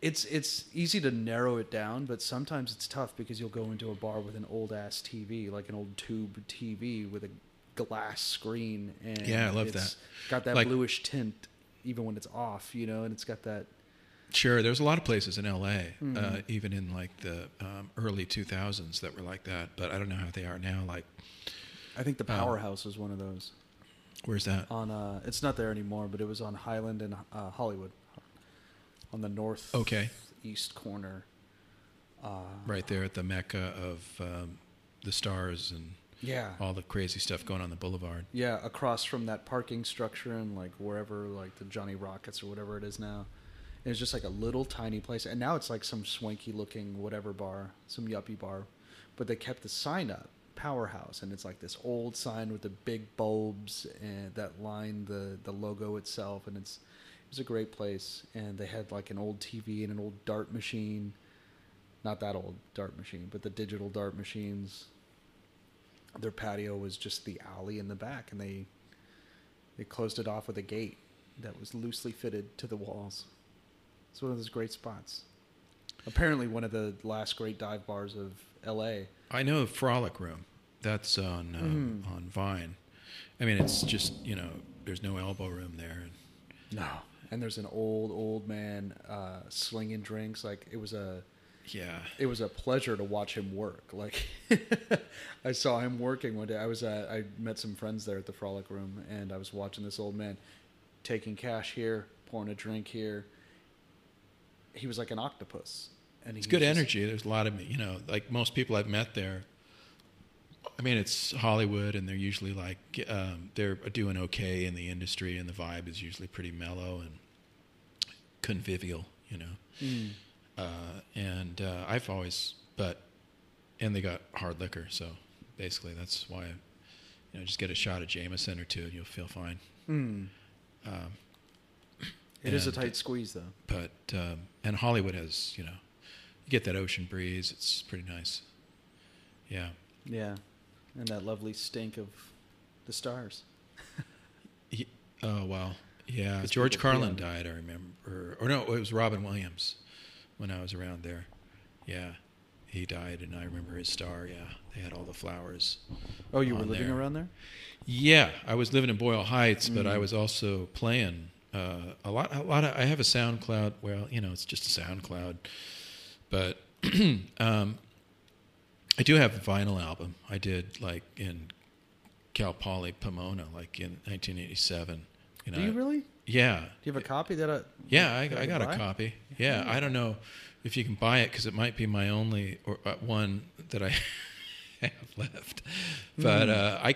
it's easy to narrow it down, but sometimes it's tough because you'll go into a bar with an old ass TV, like an old tube TV with a glass screen, and I love that. Got that like, bluish tint even when it's off, you know, and it's got that. Sure, there's a lot of places in L.A., even in like the early 2000s that were like that, but I don't know how they are now. Like, I think the Powerhouse is one of those. Where's that? On it's not there anymore, but it was on Highland and Hollywood, on the northeast corner. Right there at the mecca of the stars and all the crazy stuff going on the boulevard. Yeah, across from that parking structure and like wherever like the Johnny Rockets or whatever it is now. It was just like a little tiny place. And now it's like some swanky looking whatever bar, some yuppie bar. But they kept the sign up, Powerhouse. And it's like this old sign with the big bulbs and that line, the logo itself. And it was a great place. And they had like an old TV and an old dart machine. Not that old dart machine, but the digital dart machines. Their patio was just the alley in the back. And they closed it off with a gate that was loosely fitted to the walls. It's one of those great spots. Apparently one of the last great dive bars of L.A. I know Frolic Room. That's on Vine. I mean, it's just, you know, there's no elbow room there. No. And there's an old man slinging drinks. Like, it was a pleasure to watch him work. Like, I saw him working one day. I met some friends there at the Frolic Room, and I was watching this old man taking cash here, pouring a drink here. He was like an octopus. And it's good energy. There's a lot of, you know, like most people I've met there. I mean, it's Hollywood, and they're usually like, they're doing okay in the industry, and the vibe is usually pretty mellow and convivial, you know. And I've always, and they got hard liquor. So basically that's why, you know, just get a shot of Jameson or two and you'll feel fine. It is a tight squeeze, though. But and Hollywood has, you know, you get that ocean breeze. It's pretty nice. Yeah. Yeah, and that lovely stink of the stars. Oh wow! Yeah, George Carlin died. I remember, or no, it was Robin Williams when I was around there. Yeah, he died, and I remember his star. Yeah, they had all the flowers. Oh, you were living around there? Yeah, I was living in Boyle Heights, but I was also playing. A lot of, I have a SoundCloud. Well, you know, it's just a SoundCloud, but, I do have a vinyl album. I did like in Cal Poly Pomona, like in 1987. You know, do you really? Yeah. Do you have a copy that? I got a copy. Yeah. I don't know if you can buy it, cause it might be my only one that I have left, but,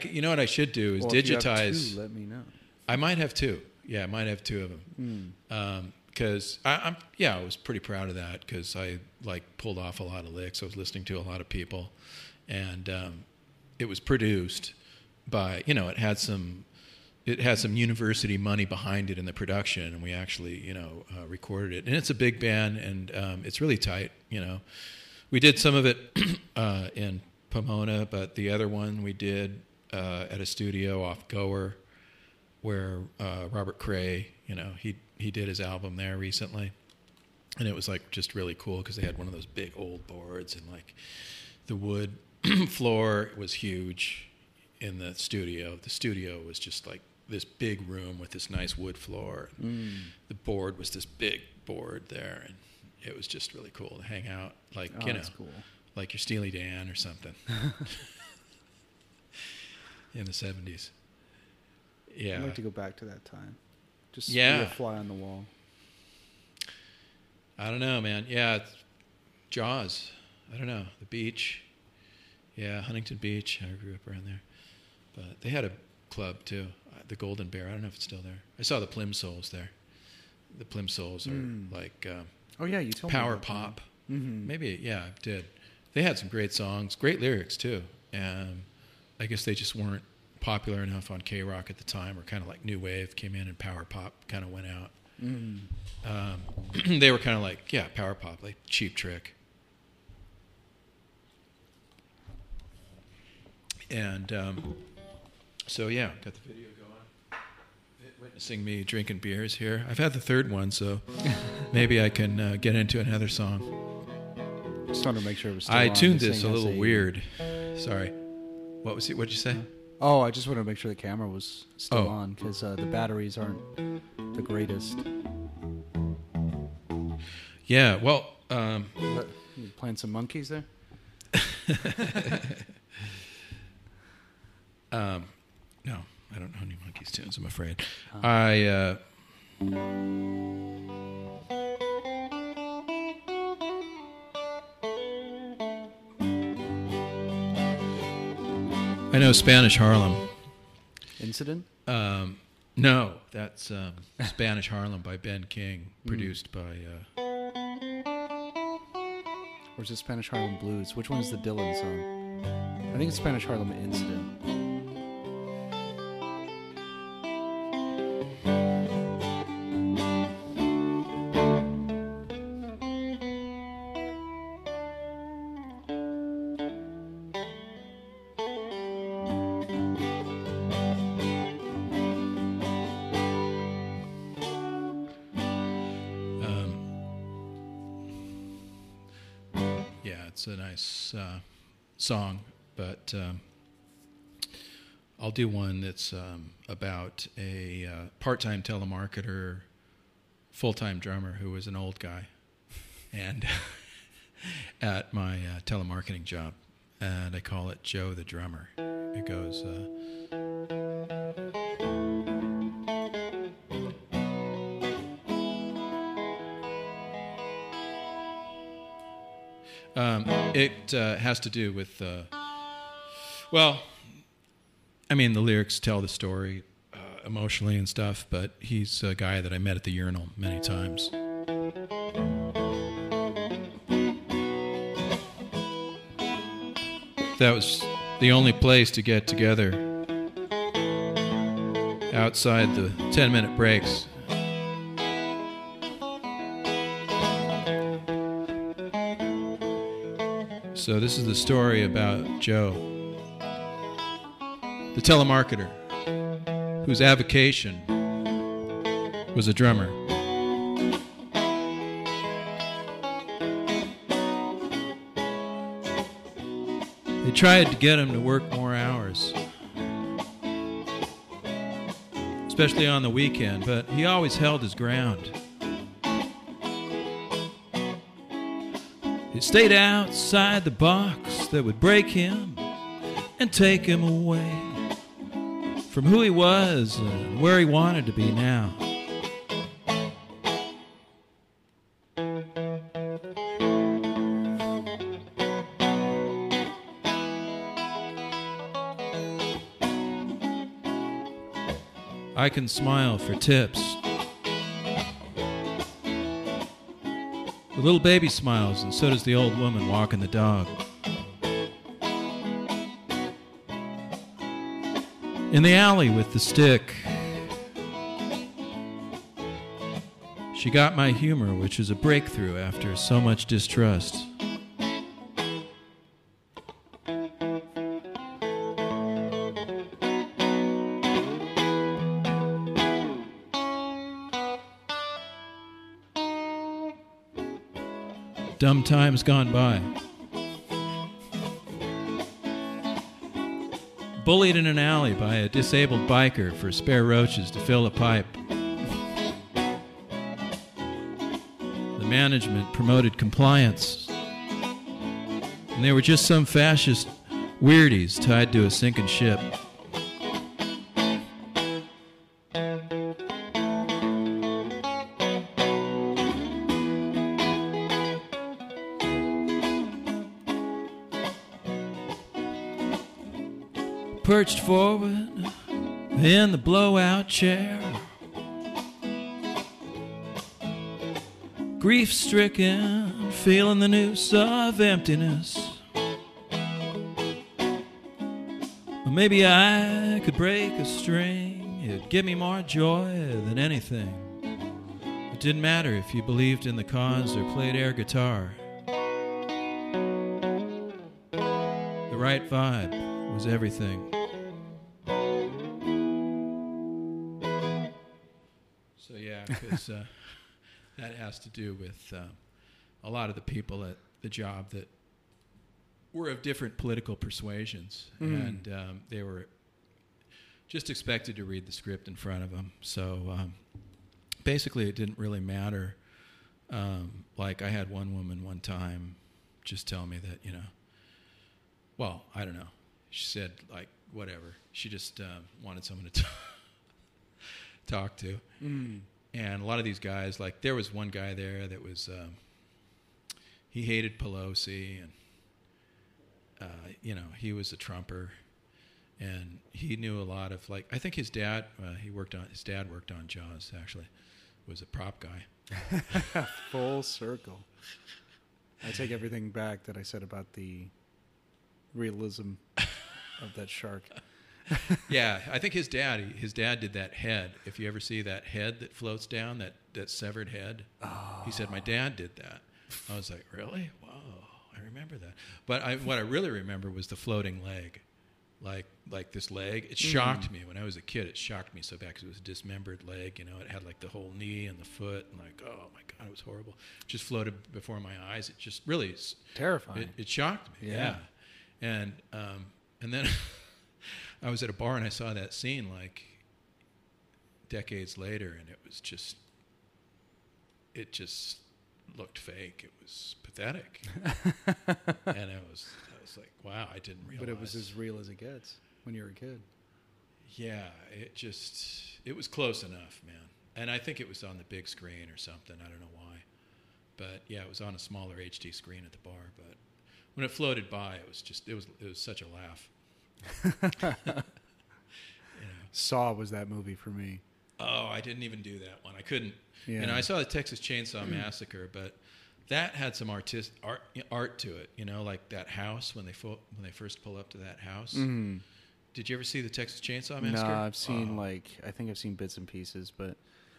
you know what I should do is digitize. Two, let me know. I might have two. Yeah, I might have two of them. Because I was pretty proud of that, because I like pulled off a lot of licks. I was listening to a lot of people, and it was produced by, you know, it had some university money behind it in the production, and we actually, you know, recorded it. And it's a big band, and it's really tight. You know, we did some of it in Pomona, but the other one we did at a studio off Gower, where Robert Cray, you know, he did his album there recently. And it was like just really cool because they had one of those big old boards and like The wood floor was huge in the studio. The studio was just like this big room with this nice wood floor. Mm. The board was this big board there, and it was just really cool to hang out, like, oh, you know, that's cool. Like your Steely Dan or something in the 70s. Yeah, I'd like to go back to that time. Just be a fly on the wall. I don't know, man. Yeah, Jaws. I don't know. The beach. Yeah, Huntington Beach. I grew up around there. But they had a club, too. The Golden Bear. I don't know if it's still there. I saw the Plimsolls there. The Plimsolls are like you told power me pop. Mm-hmm. Maybe, yeah, I did. They had some great songs, great lyrics, too. And I guess they just weren't popular enough on K-Rock at the time, or kind of like New Wave came in and power pop kind of went out. Mm. They were kind of like, yeah, power pop, like Cheap Trick. And so, yeah, got the video going. Witnessing me drinking beers here. I've had the third one, so maybe I can get into another song. Just wanted to make sure it was still on. I tuned this a little weird. Sorry. What was it? What did you say? Oh, I just wanted to make sure the camera was still on, because the batteries aren't the greatest. Yeah, well... you playing some monkeys there? No, I don't know any monkeys tunes, I'm afraid. I know Spanish Harlem. Incident? No, that's Spanish Harlem by Ben King, produced by... Or is it Spanish Harlem Blues? Which one is the Dylan song? I think it's Spanish Harlem Incident. It's a nice song, but I'll do one that's about a part-time telemarketer, full-time drummer who was an old guy, and at my telemarketing job, and I call it Joe the Drummer. It goes. It has to do with, the lyrics tell the story emotionally and stuff, but he's a guy that I met at the urinal many times. That was the only place to get together outside the 10-minute breaks. So this is the story about Joe, the telemarketer, whose avocation was a drummer. They tried to get him to work more hours, especially on the weekend, but he always held his ground. He stayed outside the box that would break him and take him away from who he was and where he wanted to be now. I can smile for tips. Little baby smiles, and so does the old woman walking the dog. In the alley with the stick, she got my humor, which is a breakthrough after so much distrust. Dumb times gone by. bullied in an alley by a disabled biker for spare roaches to fill a pipe. The management promoted compliance. And they were just some fascist weirdies tied to a sinking ship. Perched forward in the blowout chair, grief-stricken, feeling the noose of emptiness. Or maybe I could break a string, it'd give me more joy than anything. It didn't matter if you believed in the cause or played air guitar. The right vibe was everything. So yeah, because... that has to do with a lot of the people at the job that were of different political persuasions, and they were just expected to read the script in front of them. So basically, it didn't really matter. Like I had one woman one time just tell me that, you know, well, I don't know. She said like whatever. She just wanted someone to talk to. Mm. And a lot of these guys, like there was one guy there that was, he hated Pelosi, and you know, he was a Trumper, and he knew a lot of like, I think his dad, his dad worked on Jaws, actually, was a prop guy. Full circle. I take everything back that I said about the realism of that shark. Yeah, I think his dad did that head. If you ever see that head that floats down, that severed head, he said, my dad did that. I was like, really? Whoa, I remember that. But what I really remember was the floating leg, like this leg. It shocked me when I was a kid. It shocked me so bad because it was a dismembered leg. You know, it had like the whole knee and the foot, and like, oh my God, it was horrible. It just floated before my eyes. It just really terrifying. It shocked me. Yeah. And then. I was at a bar and I saw that scene like decades later, and it just looked fake. It was pathetic, and I was like, wow, I didn't realize. But it was as real as it gets when you were a kid. Yeah, it was close enough, man. And I think it was on the big screen or something. I don't know why, but yeah, it was on a smaller HD screen at the bar. But when it floated by, it was such a laugh. Yeah. Saw was that movie for me. Oh, I didn't even do that one. I couldn't. Yeah. You know, I saw the Texas Chainsaw Massacre, but that had some art to it. You know, like that house when they first pull up to that house. Mm. Did you ever see the Texas Chainsaw Massacre? No, I've seen I think I've seen bits and pieces, but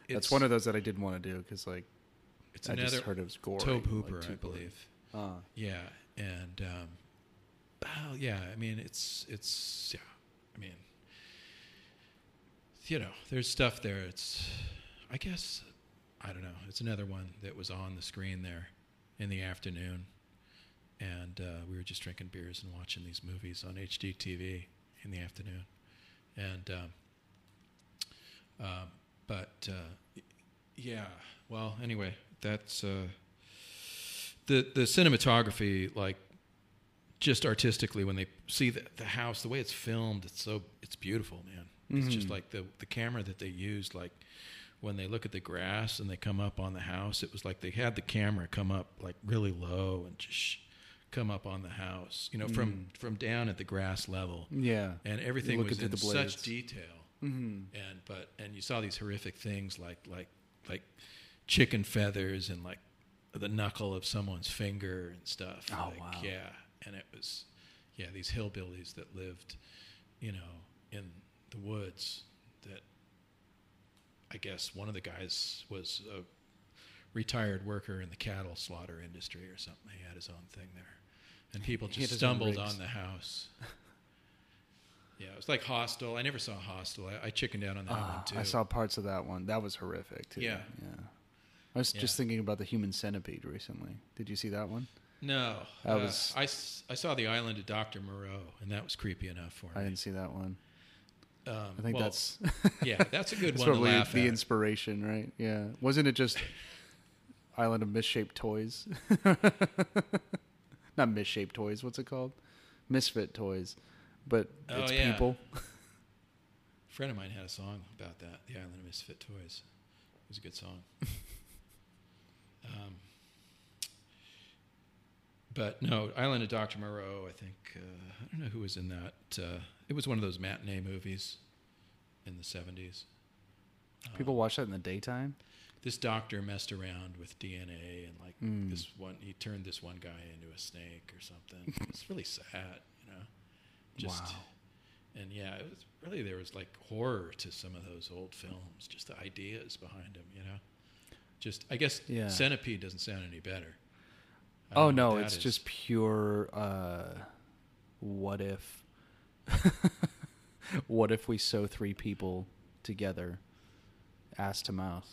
that's one of those that I didn't want to do because like it's I just heard it was gory. Tobe Hooper, like, I believe. Yeah, and. Well, yeah, I mean, it's yeah, I mean, you know, there's stuff there. It's, I guess, I don't know. It's another one that was on the screen there in the afternoon, and we were just drinking beers and watching these movies on HDTV in the afternoon, and yeah. Well, anyway, that's the cinematography, like. Just artistically, when they see the house, the way it's filmed, it's beautiful, man. It's just like the camera that they used, like when they look at the grass and they come up on the house, it was like they had the camera come up like really low and just come up on the house, you know, from down at the grass level. Yeah, and everything was in such detail. And you saw these horrific things like chicken feathers and like the knuckle of someone's finger and stuff. Oh, like, wow. Yeah. And it was, yeah, these hillbillies that lived, you know, in the woods that I guess one of the guys was a retired worker in the cattle slaughter industry or something. He had his own thing there. And people just stumbled on the house. Yeah, it was like Hostel. I never saw Hostel. I chickened out on that one, too. I saw parts of that one. That was horrific, too. Yeah. I was just thinking about the Human Centipede recently. Did you see that one? No. I saw The Island of Dr. Moreau, and that was creepy enough for me. I didn't see that one. I think that's... yeah, that's a good one to laugh at. Probably the inspiration, right? Yeah. Wasn't it just Island of Misshaped Toys? Not Misshaped Toys. What's it called? Misfit Toys. But it's people. A friend of mine had a song about that, The Island of Misfit Toys. It was a good song. But no, Island of Dr. Moreau, I think, I don't know who was in that. It was one of those matinee movies in the 70s. People watched that in the daytime? This doctor messed around with DNA and like this one, he turned this one guy into a snake or something. It's really sad, you know? Wow. And yeah, it was really, there was like horror to some of those old films, just the ideas behind them, you know? Just, I guess Centipede doesn't sound any better. Oh, no, it's just pure what if. What if we sew three people together, ass to mouth?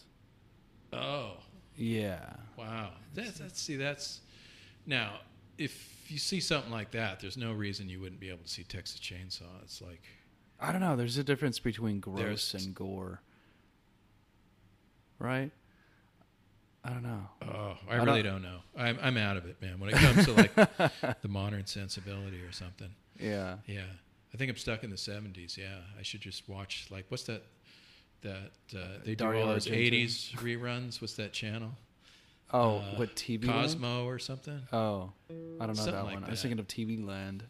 Oh. Yeah. Wow. Now, if you see something like that, there's no reason you wouldn't be able to see Texas Chainsaw. It's like... I don't know. There's a difference between gross and gore. Right? I don't know. Oh, I really don't know. I'm out of it, man. When it comes to like the modern sensibility or something. Yeah. Yeah. I think I'm stuck in the 70s. Yeah. I should just watch like, what's that they do all those 80s reruns. What's that channel? Oh, what TV? Cosmo Land? Or something. Oh, I don't know that one. Like that. I was thinking of TV Land,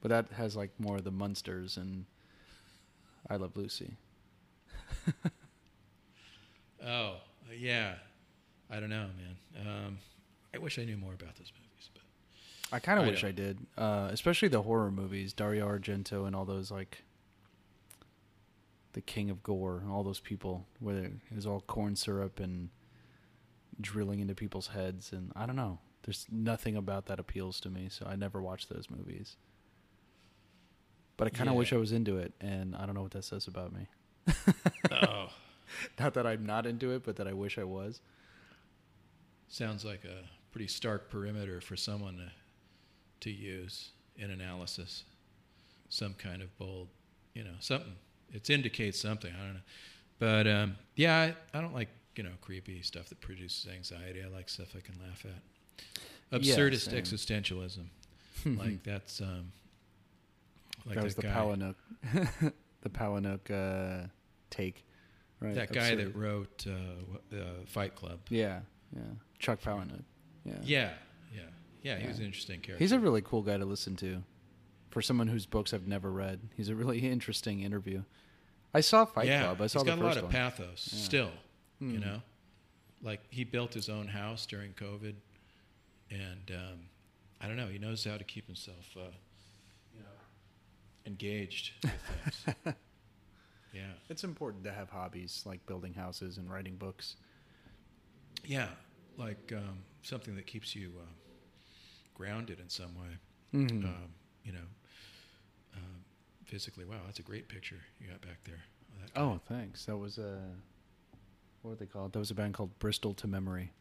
but that has like more of the Munsters and I Love Lucy. Oh yeah. I don't know, man. I wish I knew more about those movies, but I kind of wish I did. Especially the horror movies, Dario Argento and all those, like the King of Gore and all those people, where it was all corn syrup and drilling into people's heads, and I don't know. There's nothing about that appeals to me, so I never watched those movies. But I kind of wish I was into it, and I don't know what that says about me. Oh, not that I'm not into it, but that I wish I was. Sounds like a pretty stark perimeter for someone to use in analysis. Some kind of bold, you know, something. It indicates something. I don't know. But, yeah, I don't like, you know, creepy stuff that produces anxiety. I like stuff I can laugh at. Absurdist existentialism. Like that's... like that was the Palahniuk. The Palahniuk take. Right? That guy that wrote Fight Club. Yeah. Yeah, Chuck Palahniuk. Yeah. He was an interesting character. He's a really cool guy to listen to. For someone whose books I've never read, he's a really interesting interview. I saw Fight Club. I saw the first one. He's got a lot of pathos still. Mm-hmm. You know, like he built his own house during COVID, and I don't know. He knows how to keep himself, you know, engaged with things. Yeah, it's important to have hobbies like building houses and writing books. Yeah, like something that keeps you grounded in some way, you know, physically. Wow, that's a great picture you got back there. Oh, thanks. That was what were they called? That was a band called Bristol to Memory.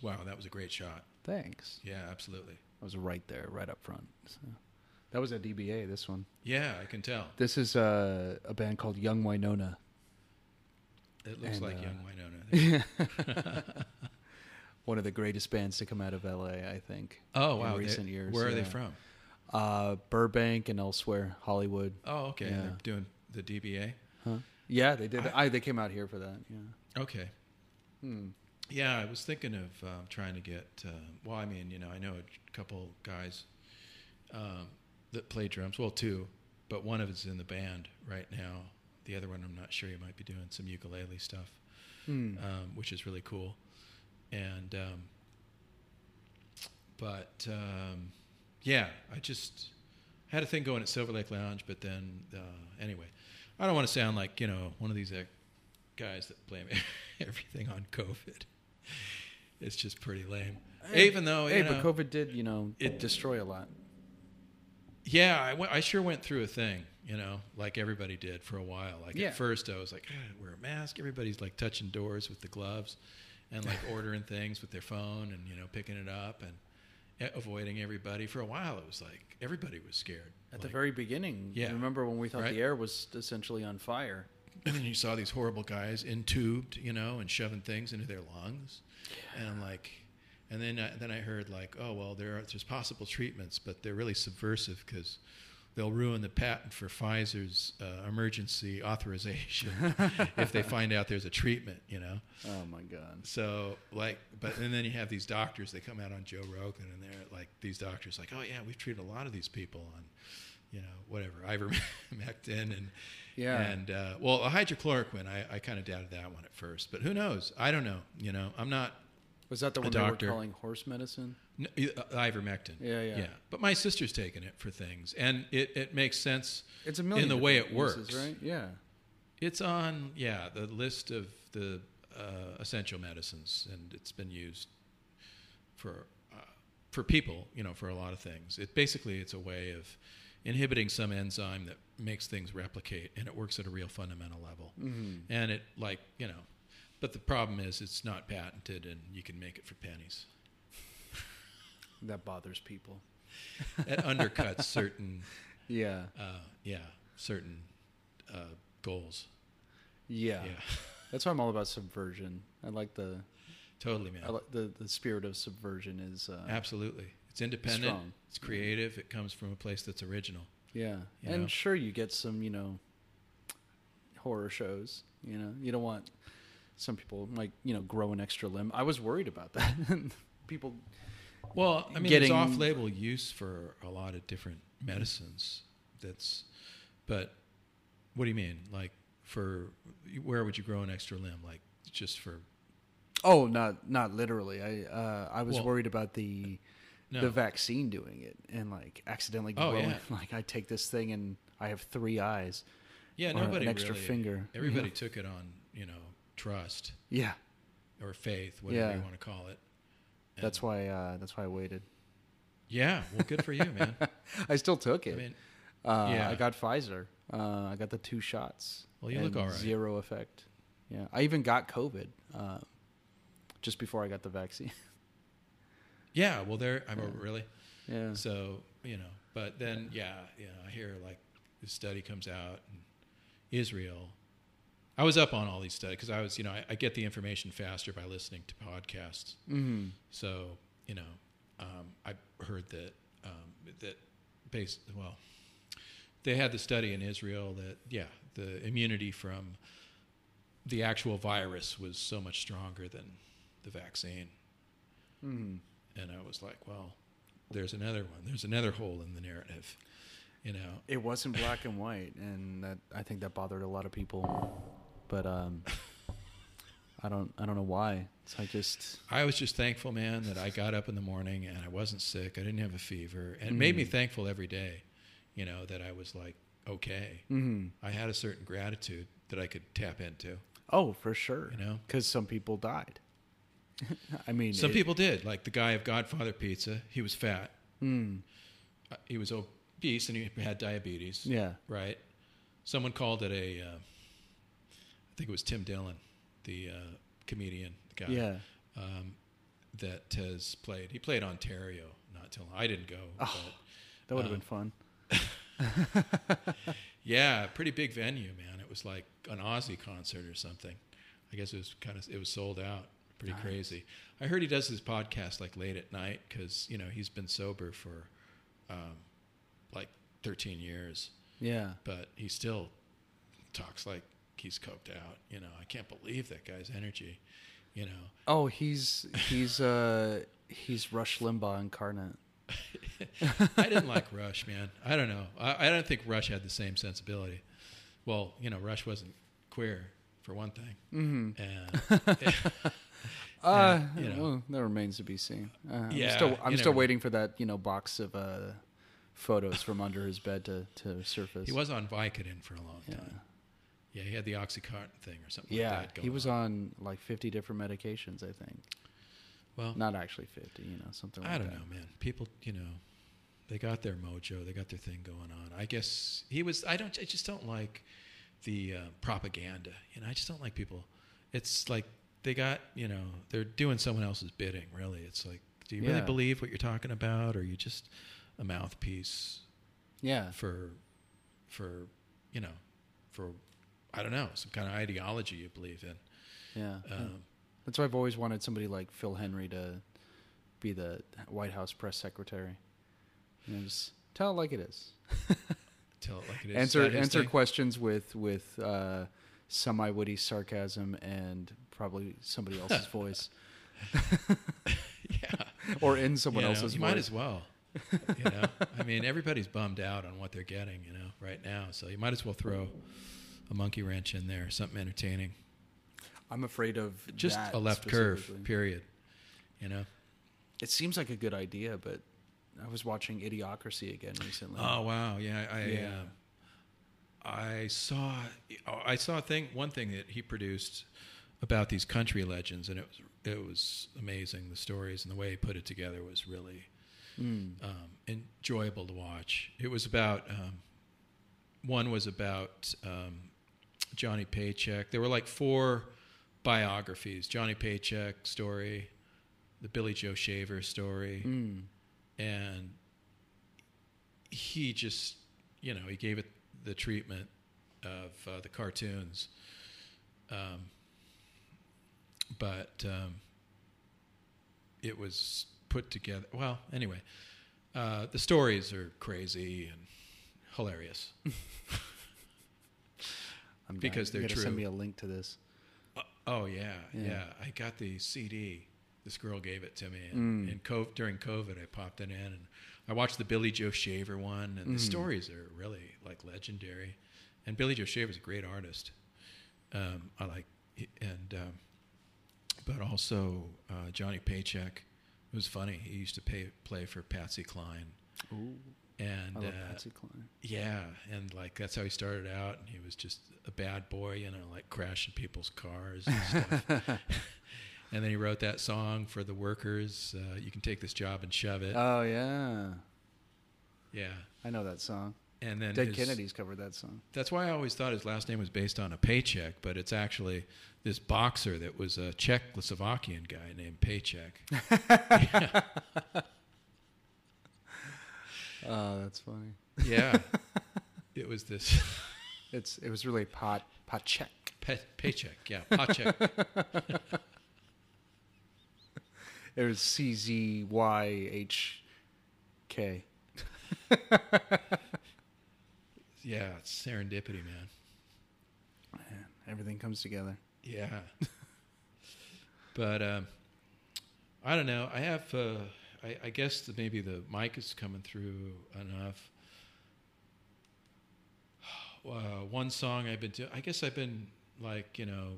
Wow, that was a great shot. Thanks. Yeah, absolutely. I was right there, right up front. So. That was at DBA, this one. Yeah, I can tell. This is a band called Young Winona. It looks like Young Winona. One of the greatest bands to come out of L.A., I think. Oh, wow. In recent years. Where are they from? Burbank and elsewhere, Hollywood. Oh, okay. Yeah. They're doing the DBA? Huh? Yeah, they did. They came out here for that, yeah. Okay. Hmm. Yeah, I was thinking of trying to get... well, I mean, you know, I know a couple guys that play drums. Well, two, but one of us is in the band right now. The other one, I'm not sure. You might be doing some ukulele stuff, which is really cool. And, but, yeah, I just had a thing going at Silver Lake Lounge, but then, anyway, I don't want to sound like, you know, one of these guys that blame everything on COVID. It's just pretty lame. Even though, but COVID did, you know, it destroy a lot. Yeah, I sure went through a thing, you know, like everybody did for a while. Like at first I was like, wear a mask. Everybody's like touching doors with the gloves and like ordering things with their phone and, you know, picking it up. And avoiding everybody. For a while, it was like everybody was scared. At the very beginning, yeah. Remember when we thought the air was essentially on fire. And then you saw these horrible guys entubed, you know, and shoving things into their lungs. Yeah. And I'm like, and then I heard like, oh, well, there's possible treatments, but they're really subversive because they'll ruin the patent for Pfizer's emergency authorization if they find out there's a treatment, you know? Oh, my God. So, like, but, and then you have these doctors, they come out on Joe Rogan, and they're like, these doctors, like, oh, yeah, we've treated a lot of these people on, you know, whatever, ivermectin and, yeah. And, well, a hydrochloroquine, I kind of doubted that one at first, but who knows? I don't know, you know? I'm not. Was that the one they were calling horse medicine? No, ivermectin. Yeah. But my sister's taken it for things, and it makes sense it's a in the way it works. Right? Yeah. It's on, the list of the essential medicines, and it's been used for people, you know, for a lot of things. It basically, it's a way of inhibiting some enzyme that makes things replicate, and it works at a real fundamental level. Mm-hmm. And it, like, you know, but the problem is it's not patented, and you can make it for pennies. That bothers people. That undercuts certain, certain goals. Yeah. That's why I'm all about subversion. I like the totally, man. I like the spirit of subversion is absolutely. It's independent. Strong. It's creative. It comes from a place that's original. Yeah, and sure, you get some, you know, horror shows. You know, you don't want some people like grow an extra limb. I was worried about that. People. Well, I mean, there's off-label use for a lot of different medicines. But what do you mean? Like, for where would you grow an extra limb? Like, just for? Oh, not literally. I was worried about the vaccine doing it and like accidentally growing. Oh, yeah. Like, I take this thing and I have 3 eyes. Yeah, nobody an extra really, finger. Everybody took it on, trust. Yeah. Or faith, whatever you want to call it. And that's why I waited. Yeah, well, good for you, man. I still took it. I mean, I got Pfizer. I got the 2 shots. Well, you look all right. 0 effect. Yeah, I even got COVID just before I got the vaccine. Yeah, well, really. Yeah. So but then I hear like this study comes out in Israel. I was up on all these studies because I was, I get the information faster by listening to podcasts. Mm-hmm. So, I heard that they had the study in Israel that the immunity from the actual virus was so much stronger than the vaccine. Mm-hmm. And I was like, well, there's another one. There's another hole in the narrative. It wasn't black and white, and that I think that bothered a lot of people. But I don't know why. So I was just thankful, man, that I got up in the morning and I wasn't sick. I didn't have a fever, and it made me thankful every day. That I was like okay. Mm-hmm. I had a certain gratitude that I could tap into. Oh, for sure. Because some people died. I mean, some people did. Like the guy of Godfather Pizza, he was fat. Mm. He was obese and he had diabetes. Yeah. Right. Someone called it a. I think it was Tim Dillon, the comedian, the guy that has played. He played Ontario not too long. I didn't go. Oh, but, that would have been fun. Yeah, pretty big venue, man. It was like an Aussie concert or something. I guess it was sold out. Pretty nice. Crazy. I heard he does his podcast like late at night because he's been sober for like 13 years. Yeah, but he still talks like. He's coked out, I can't believe that guy's energy, Oh, he's Rush Limbaugh incarnate. I didn't like Rush, man. I don't know. I don't think Rush had the same sensibility. Well, Rush wasn't queer for one thing. Mm-hmm. And well, that remains to be seen. I'm still waiting for that, box of photos from under his bed to surface. He was on Vicodin for a long time. Yeah, he had the OxyContin thing or something like that going on. He was on like 50 different medications, I think. Well, not actually 50, something like that. I don't know, man. People, they got their mojo. They got their thing going on. I guess he was, I just don't like the propaganda. I just don't like people. It's like they got, they're doing someone else's bidding, really. It's like do you really believe what you're talking about, or are you just a mouthpiece? Yeah. For I don't know, some kind of ideology you believe in. Yeah. That's why I've always wanted somebody like Phil Henry to be the White House press secretary. You know, just tell it like it is. Tell it like it is. Answer questions with semi-witty sarcasm and probably somebody else's voice. Yeah. Or in someone else's voice. You might as well. You know, I mean, everybody's bummed out on what they're getting, you know, right now. So you might as well throw a monkey wrench in there, something entertaining. I'm afraid of just that a left curve, period. You know, it seems like a good idea, but I was watching Idiocracy again recently. Oh wow, yeah, I saw one thing that he produced about these country legends, and it was amazing. The stories and the way he put it together was really enjoyable to watch. It was about Johnny Paycheck. There were like 4 biographies: Johnny Paycheck story, the Billy Joe Shaver story, and he just, you know, he gave it the treatment of the cartoons, but it was put together well. Anyway, the stories are crazy and hilarious. Because they're true. Send me a link to this. Oh yeah. I got the CD. This girl gave it to me, and during COVID, I popped it in, and I watched the Billy Joe Shaver one, and the stories are really like legendary. And Billy Joe Shaver's a great artist. But also Johnny Paycheck. It was funny. He used to play for Patsy Cline. Ooh. And I love Patsy Cline. Yeah, and like that's how he started out, and he was just a bad boy, you know, like crashing people's cars and stuff. And then he wrote that song for the workers, You Can Take This Job and Shove It. Oh yeah. Yeah. I know that song. And then Dead Kennedys covered that song. That's why I always thought his last name was based on a paycheck, but it's actually this boxer that was a Czechoslovakian guy named Paycheck. Yeah. Oh, that's funny. Yeah. It was this. It was really Paycheck. Paycheck, yeah. Paycheck. It was CZYHK. Yeah, it's serendipity, man. Everything comes together. Yeah. But I don't know. I have... I guess that maybe the mic is coming through enough. One song I've been doing, I guess I've been like, you know,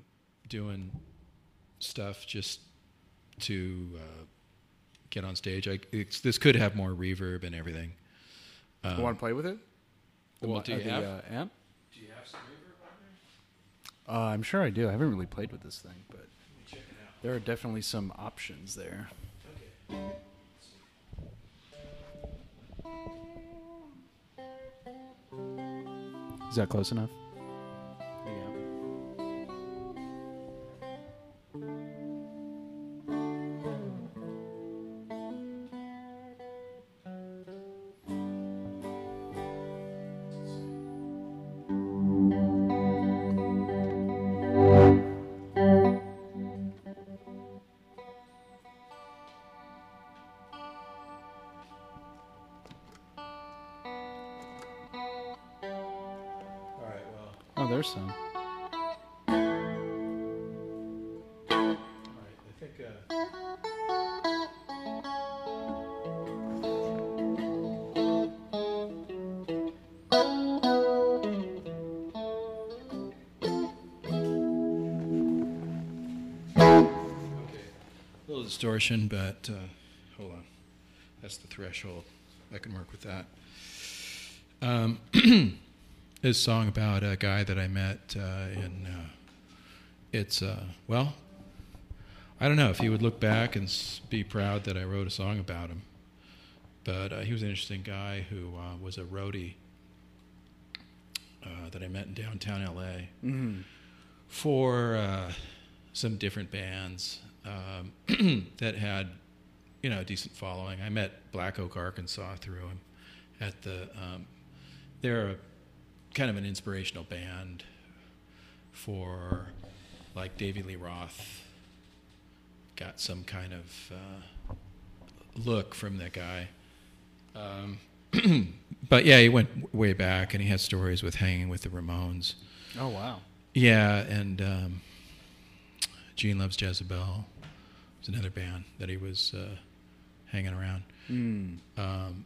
doing stuff just to get on stage. This could have more reverb and everything. You want to play with it? Do you have the amp? Do you have some reverb on there? I'm sure I do. I haven't really played with this thing, but check it out. There are definitely some options there. Okay. Is that close enough? There you go. Some. All right, I think okay, a little distortion, but hold on, that's the threshold. I can work with that. This song about a guy that I met well, I don't know if he would look back and be proud that I wrote a song about him, but he was an interesting guy who was a roadie that I met in downtown L.A. for some different bands that had you know, a decent following. I met Black Oak, Arkansas through him at the, they're kind of an inspirational band for like Davy Lee Roth got some kind of look from that guy. But yeah, he went way back and he had stories with hanging with the Ramones. Oh, wow. Yeah. And Gene Loves Jezebel was another band that he was hanging around. Mm.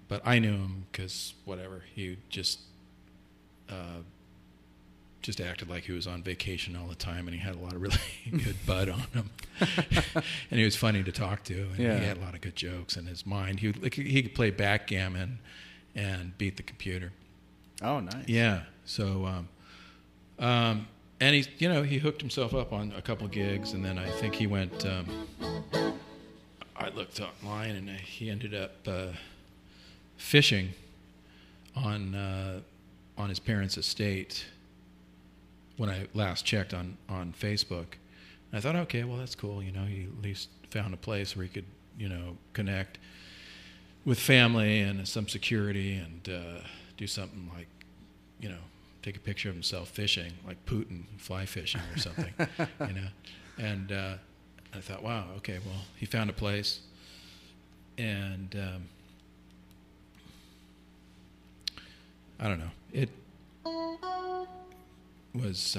But I knew him because whatever, he just acted like he was on vacation all the time, and he had a lot of really good bud on him, and he was funny to talk to, and yeah. he had a lot of good jokes in his mind. He would, like, he could play backgammon and beat the computer. Oh, nice. Yeah. So, and he, you know, he hooked himself up on a couple gigs, and then I think he went. I looked online, and he ended up fishing on his parents' estate. When I last checked on Facebook, and I thought, okay, well, that's cool. You know, he at least found a place where he could, you know, connect with family and some security and do something like, you know, take a picture of himself fishing, like Putin fly fishing or something, you know. And I thought, wow, okay, well, he found a place. And I don't know. It was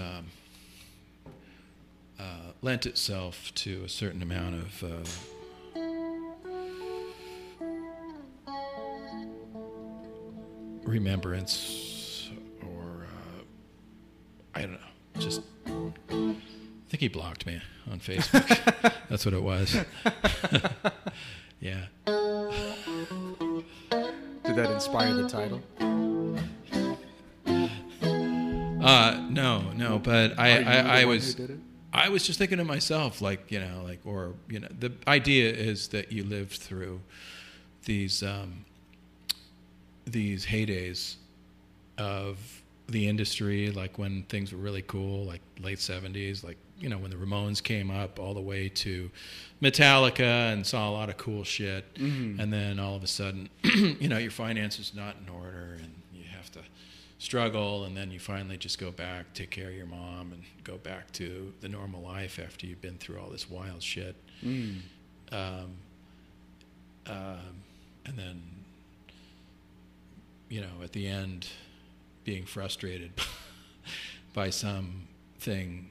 lent itself to a certain amount of remembrance, or I don't know, just I think he blocked me on Facebook. That's what it was. Yeah. Did that inspire the title? No, but I was just thinking to myself, like, you know, like, or, you know, the idea is that you lived through these heydays of the industry, like when things were really cool, like late 70s, like, you know, when the Ramones came up all the way to Metallica and saw a lot of cool shit. Mm-hmm. And then all of a sudden, you know, your finances not in order and you have to struggle, and then you finally just go back, take care of your mom, and go back to the normal life after you've been through all this wild shit. Mm. And then, you know, at the end, being frustrated by something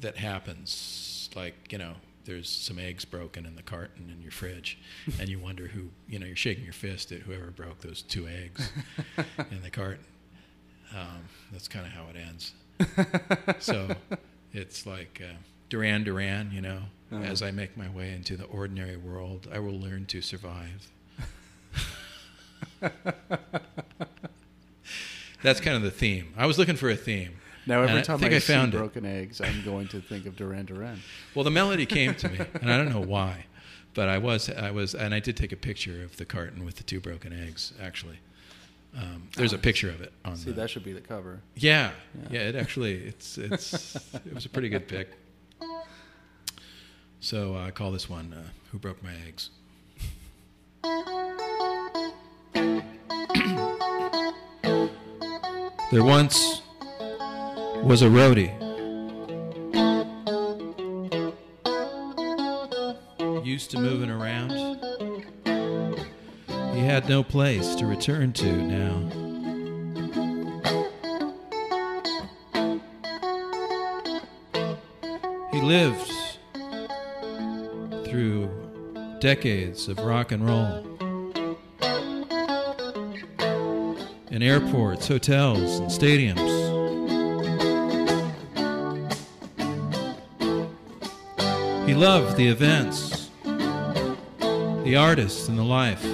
that happens, like, you know, there's some eggs broken in the carton in your fridge, and you wonder who, you know, you're shaking your fist at whoever broke those 2 eggs in the carton. That's kind of how it ends. So it's like Duran Duran, you know, uh-huh. As I make my way into the ordinary world, I will learn to survive. That's kind of the theme. I was looking for a theme. Now, every time I see broken eggs, I'm going to think of Duran Duran. Well, the melody came to me, and I don't know why, but I was, and I did take a picture of the carton with the 2 broken eggs, actually. There's a picture of it on. See, that should be the cover. Yeah, yeah. It actually, it's it was a pretty good pick. So I call this one "Who Broke My Eggs." There once was a roadie. Used to moving around. He had no place to return to now. He lived through decades of rock and roll. In airports, hotels, and stadiums. He loved the events, the artists, and the life.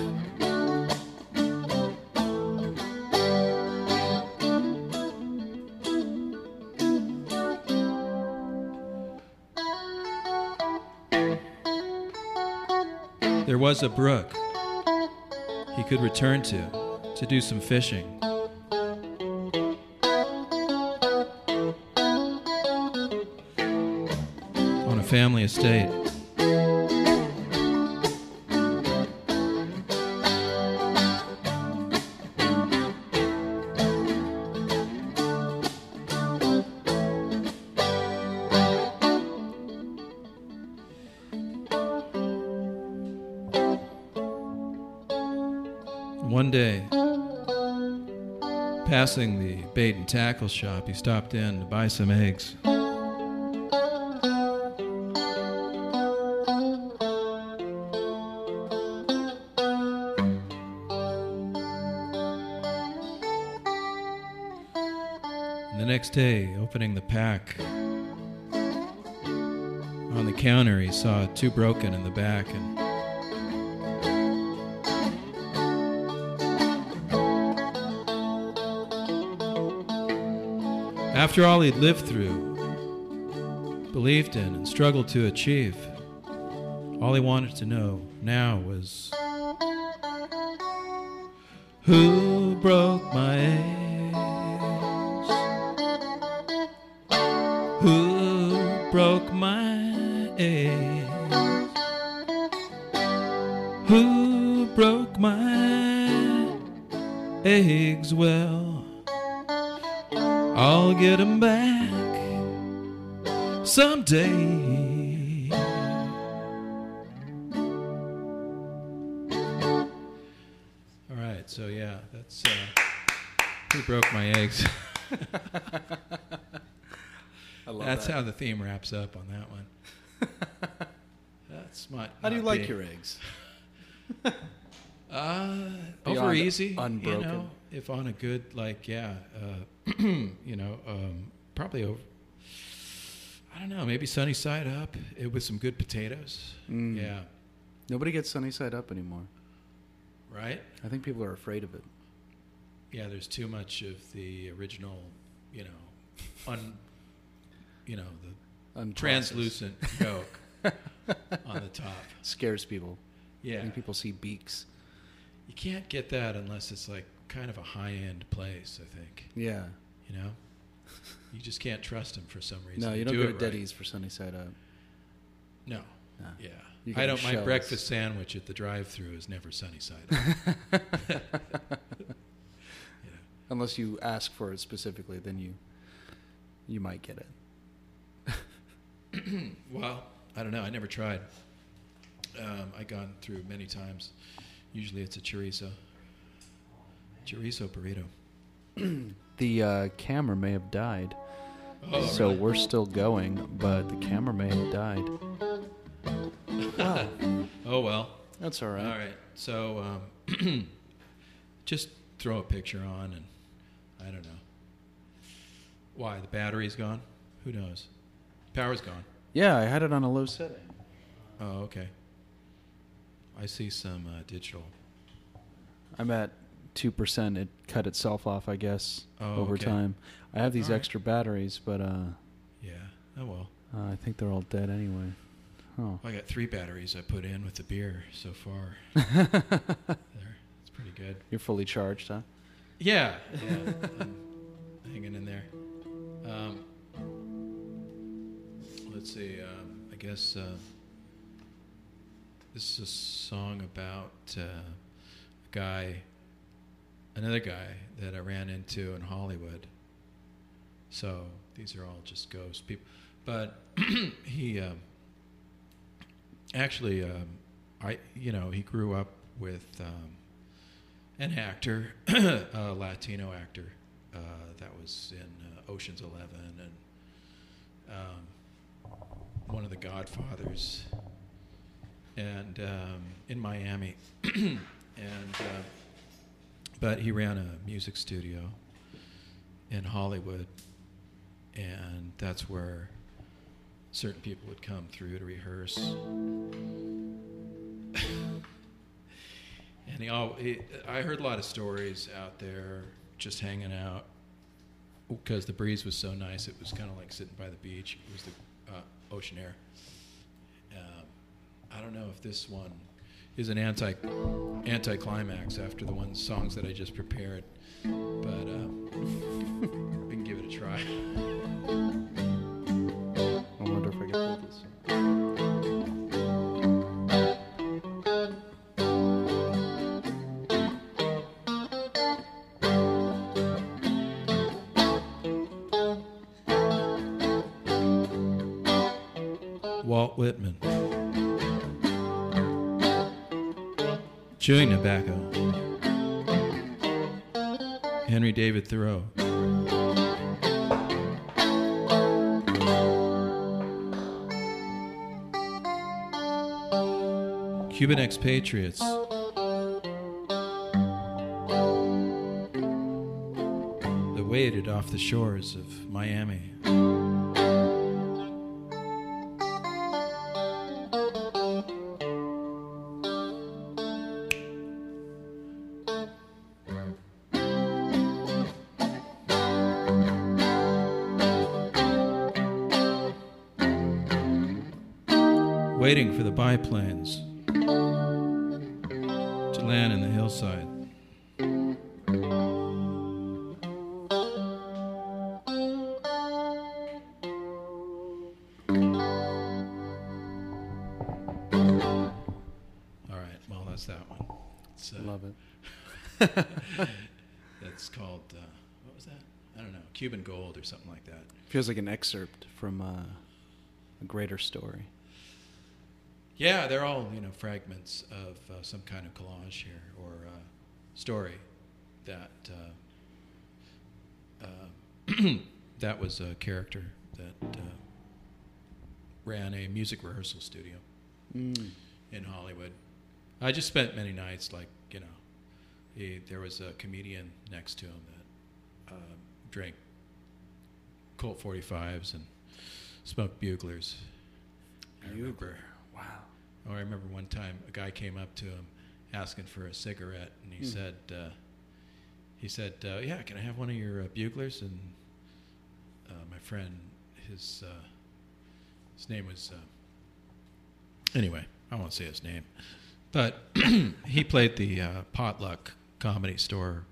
There was a brook he could return to do some fishing. On a family estate. One day, passing the bait and tackle shop, he stopped in to buy some eggs. And the next day, opening the pack, on the counter he saw two broken in the back and after all he'd lived through, believed in, and struggled to achieve, all he wanted to know now was, who broke my eggs? Who broke my eggs? Who broke my eggs? Well, I'll get him back someday. All right, so yeah, that's who broke my eggs. I love that's that. How the theme wraps up on that one. That's my. How do you like your eggs? Over easy, unbroken. You know, if on a good, like, yeah. You know, probably over, I don't know, maybe sunny side up with some good potatoes. Mm. Yeah. Nobody gets sunny side up anymore. Right? I think people are afraid of it. Yeah, there's too much of the original, you know, the translucent yolk on the top. Scares people. Yeah. I think people see beaks. You can't get that unless it's like kind of a high-end place, I think. Yeah. You know? You just can't trust him for some reason. No, you don't do go to right. Denny's for sunny side up. No. Yeah. I don't. My breakfast sandwich at the drive-thru is never sunny side up. Yeah. Unless you ask for it specifically, then you might get it. Well, I don't know. I never tried. I've gone through many times. Usually it's a chorizo burrito. The camera may have died. Oh, so really? We're still going, but the camera may have died. Wow. Oh, well. That's all right. All right. So just throw a picture on, and I don't know. Why? The battery's gone? Who knows? Power's gone. Yeah, I had it on a low setting. Oh, okay. I see some digital. I'm at 2%. It cut itself off, I guess, over time. I have these extra batteries, but yeah. Oh well. I think they're all dead anyway. Oh. Well, I got 3 batteries I put in with the beer so far. There, it's pretty good. You're fully charged, huh? Yeah. Hanging in there. Let's see. I guess this is a song about a guy. Another guy that I ran into in Hollywood. So these are all just ghost people. But he actually, he grew up with an actor, a Latino actor that was in Ocean's 11 and one of the Godfathers, and in Miami, and. But he ran a music studio in Hollywood, and that's where certain people would come through to rehearse. And I heard a lot of stories out there just hanging out because the breeze was so nice. It was kind of like sitting by the beach. It was the ocean air. I don't know if this one is an anti-climax after the one songs that I just prepared, but we can give it a try. I wonder if I can pull this. Walt Whitman. Chewing tobacco. Henry David Thoreau. Cuban expatriates. That waded off the shores of Miami. Waiting for the biplanes to land in the hillside. All right, well, that's that one. Love it. That's called, what was that? I don't know, Cuban Gold or something like that. Feels like an excerpt from a greater story. Yeah, they're all, you know, fragments of some kind of collage here or story that that was a character that ran a music rehearsal studio in Hollywood. I just spent many nights, like, you know, there was a comedian next to him that drank Colt 45s and smoked buglers. Wow. Oh, I remember one time a guy came up to him asking for a cigarette, and he said, yeah, can I have one of your buglers? And my friend, his name was, anyway, I won't say his name, but he played the Potluck Comedy Store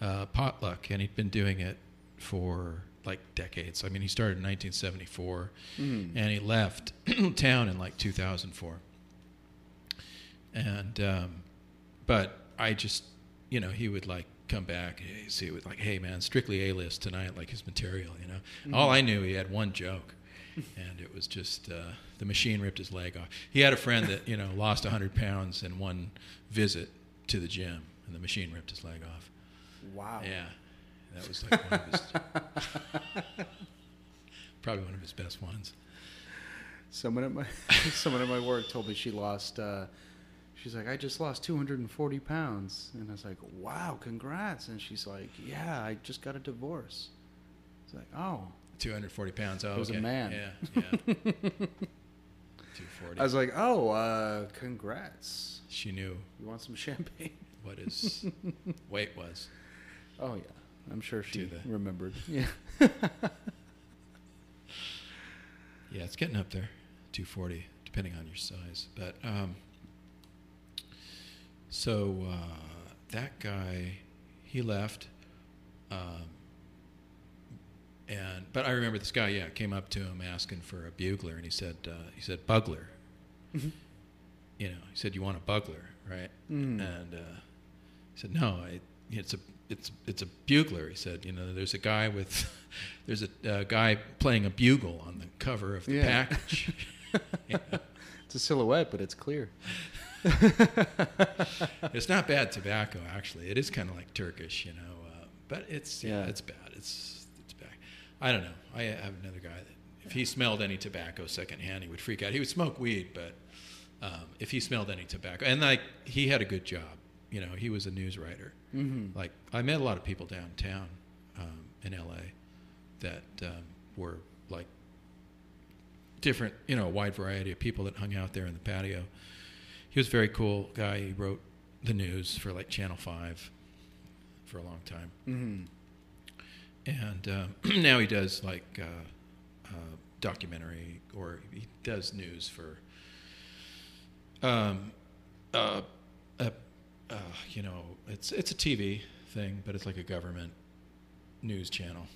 Potluck, and he'd been doing it for like decades. I mean, he started in 1974 and he left town in like 2004. And, but I just, you know, he would like come back and see it with like, hey man, strictly A-list tonight, like his material, you know, all I knew, he had one joke and it was just, the machine ripped his leg off. He had a friend that, you know, lost 100 pounds in one visit to the gym and the machine ripped his leg off. Wow. Yeah. That was like one of his, probably one of his best ones. Someone at my work told me she lost. She's like, I just lost 240 pounds, and I was like, wow, congrats. And she's like, yeah, I just got a divorce. It's like, oh, 240 pounds. Oh, it was okay. A man. Yeah, yeah. 240. I was like, oh, congrats. She knew. You want some champagne? What his weight was. Oh yeah. I'm sure she remembered. Yeah. Yeah, it's getting up there, 240, depending on your size. But that guy, he left, but I remember this guy. Yeah, came up to him asking for a bugler, and he said bugler. Mm-hmm. You know, he said you want a bugler, right? Mm. And he said no, it's a bugler, he said. You know, there's a guy with, guy playing a bugle on the cover of the package. You know? It's a silhouette, but it's clear. It's not bad tobacco, actually. It is kind of like Turkish, you know, but it's it's bad. It's bad. I don't know. I have another guy that if he smelled any tobacco secondhand, he would freak out. He would smoke weed, but if he smelled any tobacco, and like he had a good job. You know, he was a news writer. Mm-hmm. Like, I met a lot of people downtown in L.A. that were, like, different, you know, a wide variety of people that hung out there in the patio. He was a very cool guy. He wrote the news for, like, Channel 5 for a long time. Mm-hmm. And now he does, like, documentary, or he does news for... you know, it's a TV thing, but it's like a government news channel.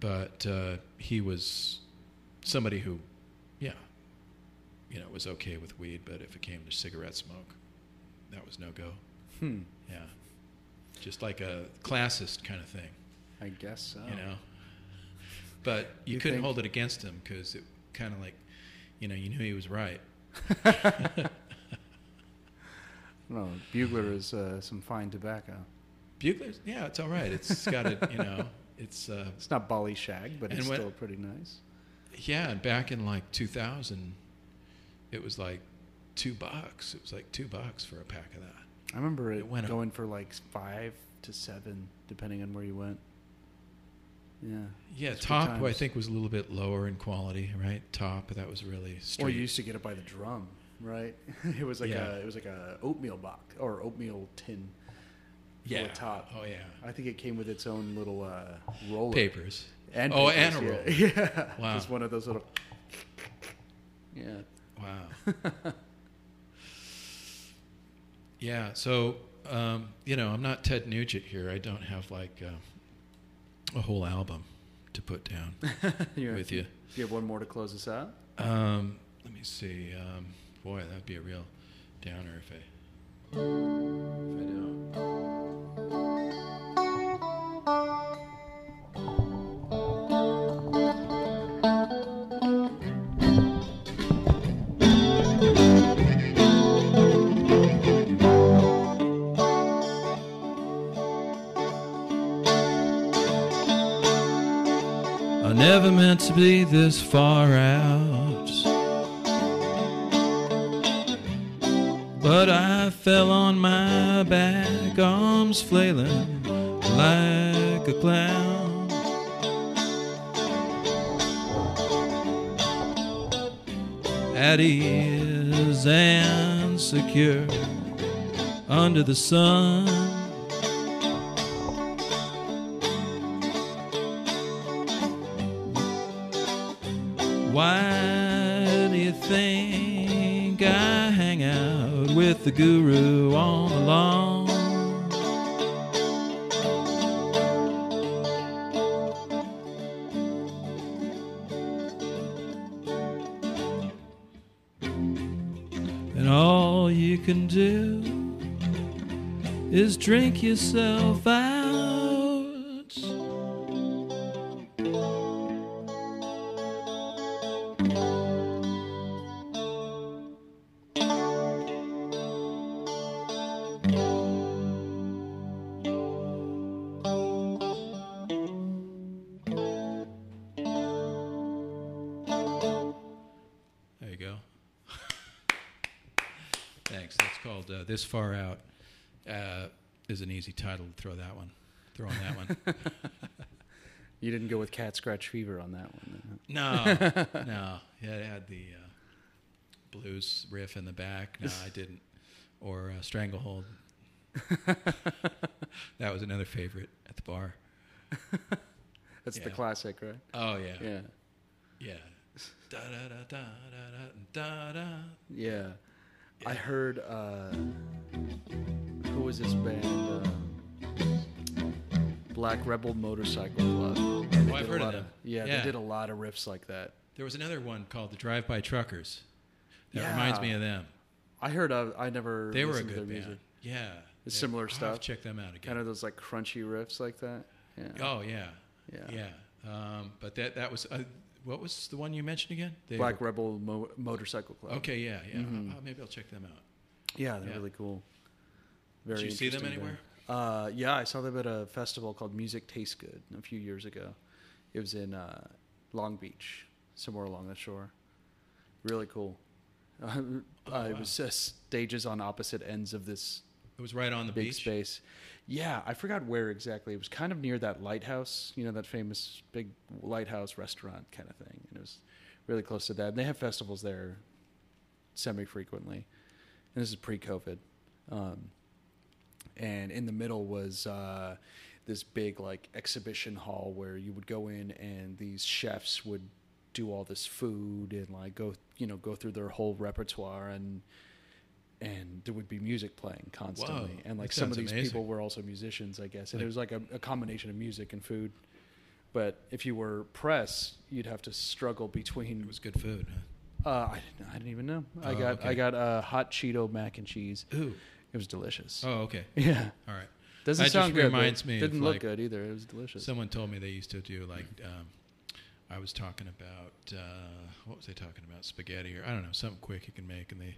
But he was somebody who, you know, was okay with weed, but if it came to cigarette smoke, that was no go. Yeah, just like a classist kind of thing. I guess so. You know, but you couldn't hold it against him because it kind of like, you know, you knew he was right. No, Bugler is some fine tobacco. Buglers? Yeah, it's all right. It's got a, you know, it's not Bali shag, but it's still pretty nice. Yeah, and back in like 2000, it was like $2. It was like $2 for a pack of that. I remember it went going for like 5 to 7, depending on where you went. Yeah. Yeah, Top, I think, was a little bit lower in quality, right? Top, that was really straight. Or you used to get it by the drum, right? It was like a oatmeal box or oatmeal tin. Yeah. Top. Oh yeah. I think it came with its own little roller. Papers. And papers, and a roll. Yeah. Wow. Just one of those little. Yeah. Wow. Yeah. So you know, I'm not Ted Nugent here. I don't have like a whole album to put down with you. Do you have one more to close us out? Let me see. Boy, that'd be a real downer if I don't. I never meant to be this far out, but I fell on my back, arms flailing like a clown. At ease and secure under the sun, why do you think I hang out with the guru on the lawn? Can do is drink yourself out. There you go. Thanks. That's called This Far Out. Is an easy title to throw that one. Throw on that one. You didn't go with Cat Scratch Fever on that one, then, huh? No, no. Yeah, it had the blues riff in the back. No, I didn't. Or Stranglehold. That was another favorite at the bar. That's the classic, right? Oh, yeah. Yeah. Yeah. Da da da da da da da. Yeah. Yeah. I heard, who was this band? Black Rebel Motorcycle Club. Oh, I've heard of them. They did a lot of riffs like that. There was another one called the Drive-By Truckers. That reminds me of them. I heard of, I never they listened were a good to their band. Music. Yeah. It's similar stuff. I'll have to check them out again. Kind of those like crunchy riffs like that. Yeah. Oh, yeah. Yeah. Yeah. But that was... what was the one you mentioned again? Black Rebel Motorcycle Club. Okay, yeah. Mm-hmm. Maybe I'll check them out. Yeah, they're really cool. Very interesting. Did you see them anywhere? Yeah, I saw them at a festival called Music Tastes Good a few years ago. It was in Long Beach, somewhere along the shore. Really cool. Wow. It was stages on opposite ends of this. It was right on the big beach? Space. Yeah, I forgot where exactly. It was kind of near that lighthouse, you know, that famous big lighthouse restaurant kind of thing. And it was really close to that. And they have festivals there semi-frequently. And this is pre-COVID. And in the middle was this big, like, exhibition hall where you would go in and these chefs would do all this food and, like, go through their whole repertoire and there would be music playing constantly. Whoa, and like some of these people were also musicians, I guess. And it was like a combination of music and food. But if you were press, you'd have to struggle between. It was good food. Huh? I didn't even know. Oh, I got hot Cheeto mac and cheese. Ooh. It was delicious. Oh, okay. Yeah. All right. Doesn't that sound just good? Reminds me. Didn't look like good either. It was delicious. Someone told me they used to do like I was talking about what was I talking about? Spaghetti or I don't know, something quick you can make, and they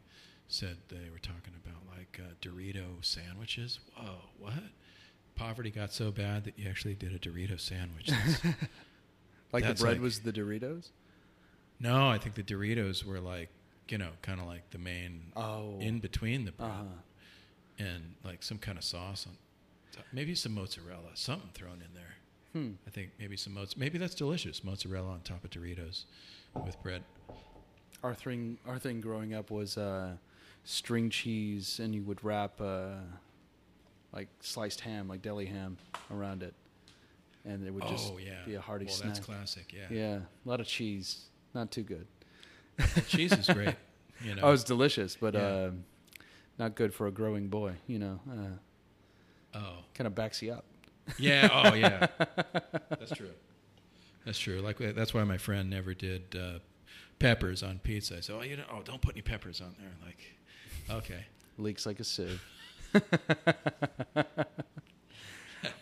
said they were talking about like Dorito sandwiches. Whoa, what? Poverty got so bad that you actually did a Dorito sandwich. Like the bread was the Doritos? No, I think the Doritos were like, you know, kind of like the main in between the bread. Uh-huh. And like some kind of sauce on top. Maybe some mozzarella, something thrown in there. Hmm. I think maybe some mozzarella. Maybe that's delicious, mozzarella on top of Doritos with bread. Our thing growing up was string cheese, and you would wrap like sliced ham, like deli ham, around it, and it would just be a hearty snack. That's classic. Yeah, yeah, a lot of cheese. Not too good. Cheese is great. You know, it's delicious, but not good for a growing boy. You know, kind of backs you up. Yeah. Oh, yeah. That's true. That's true. Like that's why my friend never did peppers on pizza. I said, don't put any peppers on there. Like, okay. Leaks like a sieve.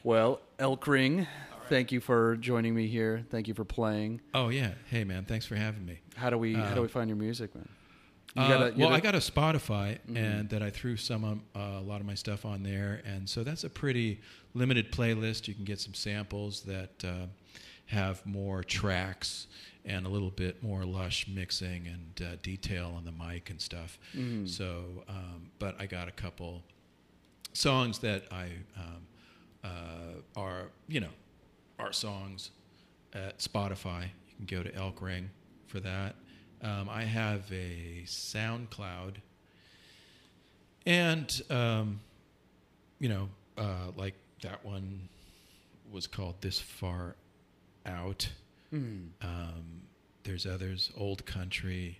Well, Elk Ring, right. Thank you for joining me here. Thank you for playing. Oh yeah. Hey man, thanks for having me. How do we find your music, man? I got a Spotify, mm-hmm. and that I threw a lot of my stuff on there, and so that's a pretty limited playlist. You can get some samples that have more tracks and a little bit more lush mixing and detail on the mic and stuff. Mm. So, but I got a couple songs that I are songs at Spotify. You can go to Elk Ring for that. I have a SoundCloud, and like that one was called This Far Out. Mm. There's others, Old Country,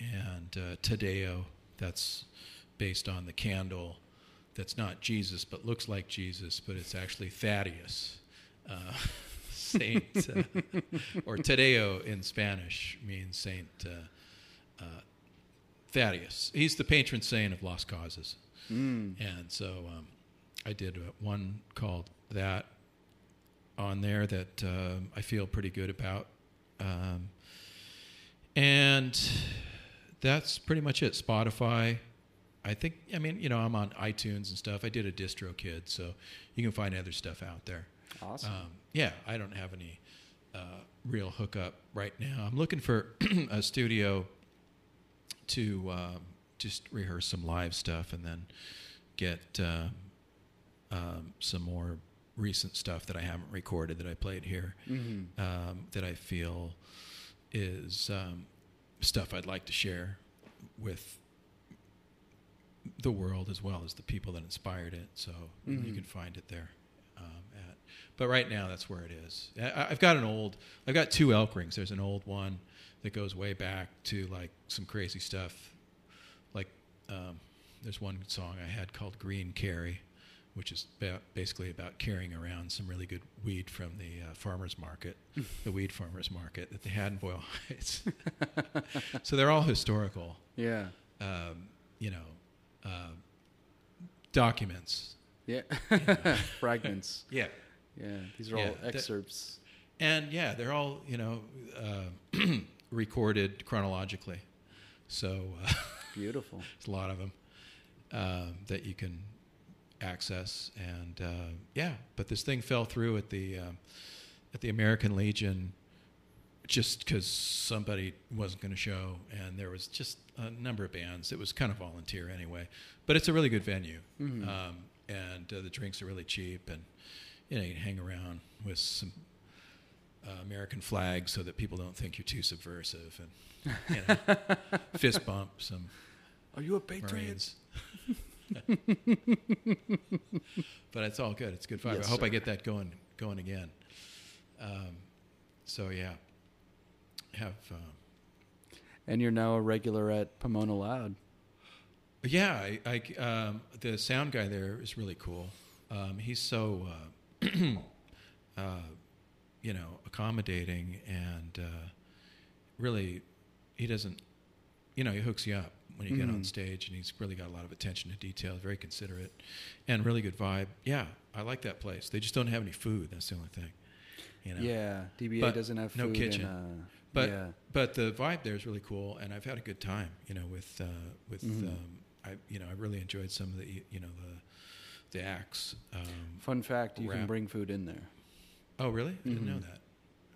and Tadeo. That's based on the candle. That's not Jesus, but looks like Jesus, but it's actually Thaddeus. Saint, or Tadeo in Spanish means Saint Thaddeus. He's the patron saint of lost causes. Mm. And so I did one called that on there that I feel pretty good about. And that's pretty much it. Spotify. I'm on iTunes and stuff. I did a DistroKid, so you can find other stuff out there. Awesome. I don't have any real hookup right now. I'm looking for a studio to just rehearse some live stuff and then get some more recent stuff that I haven't recorded that I played here, mm-hmm. That I feel is stuff I'd like to share with the world as well as the people that inspired it. So mm-hmm. you can find it there. But right now, that's where it is. I've got two Elk Rings. There's an old one that goes way back to like some crazy stuff. Like there's one song I had called Green Carry, which is basically about carrying around some really good weed from the farmer's market, the weed farmer's market that they had in Boyle Heights. So they're all historical. Yeah. Documents. Yeah. Fragments. Yeah. Yeah. These are all excerpts. They're all, recorded chronologically. So. Beautiful. There's a lot of them that you can access. And, but this thing fell through at the American Legion just because somebody wasn't going to show. And there was just a number of bands. It was kind of volunteer anyway. But it's a really good venue. Mm-hmm. And the drinks are really cheap, and you can hang around with some American flags so that people don't think you're too subversive, and fist bump some. Are you a patriot? But it's all good. It's good vibe. Yes, I hope I get that going again. And you're now a regular at Pomona Loud. Yeah, I the sound guy there is really cool. He's so, accommodating, and really, he doesn't, he hooks you up when you get on stage, and he's really got a lot of attention to detail, very considerate, and really good vibe. Yeah, I like that place. They just don't have any food. That's the only thing. Yeah, DBA doesn't have food. No kitchen. But but the vibe there is really cool, and I've had a good time, you know, with I really enjoyed some of the the acts. Fun fact: you can bring food in there. Oh, really? I didn't know that.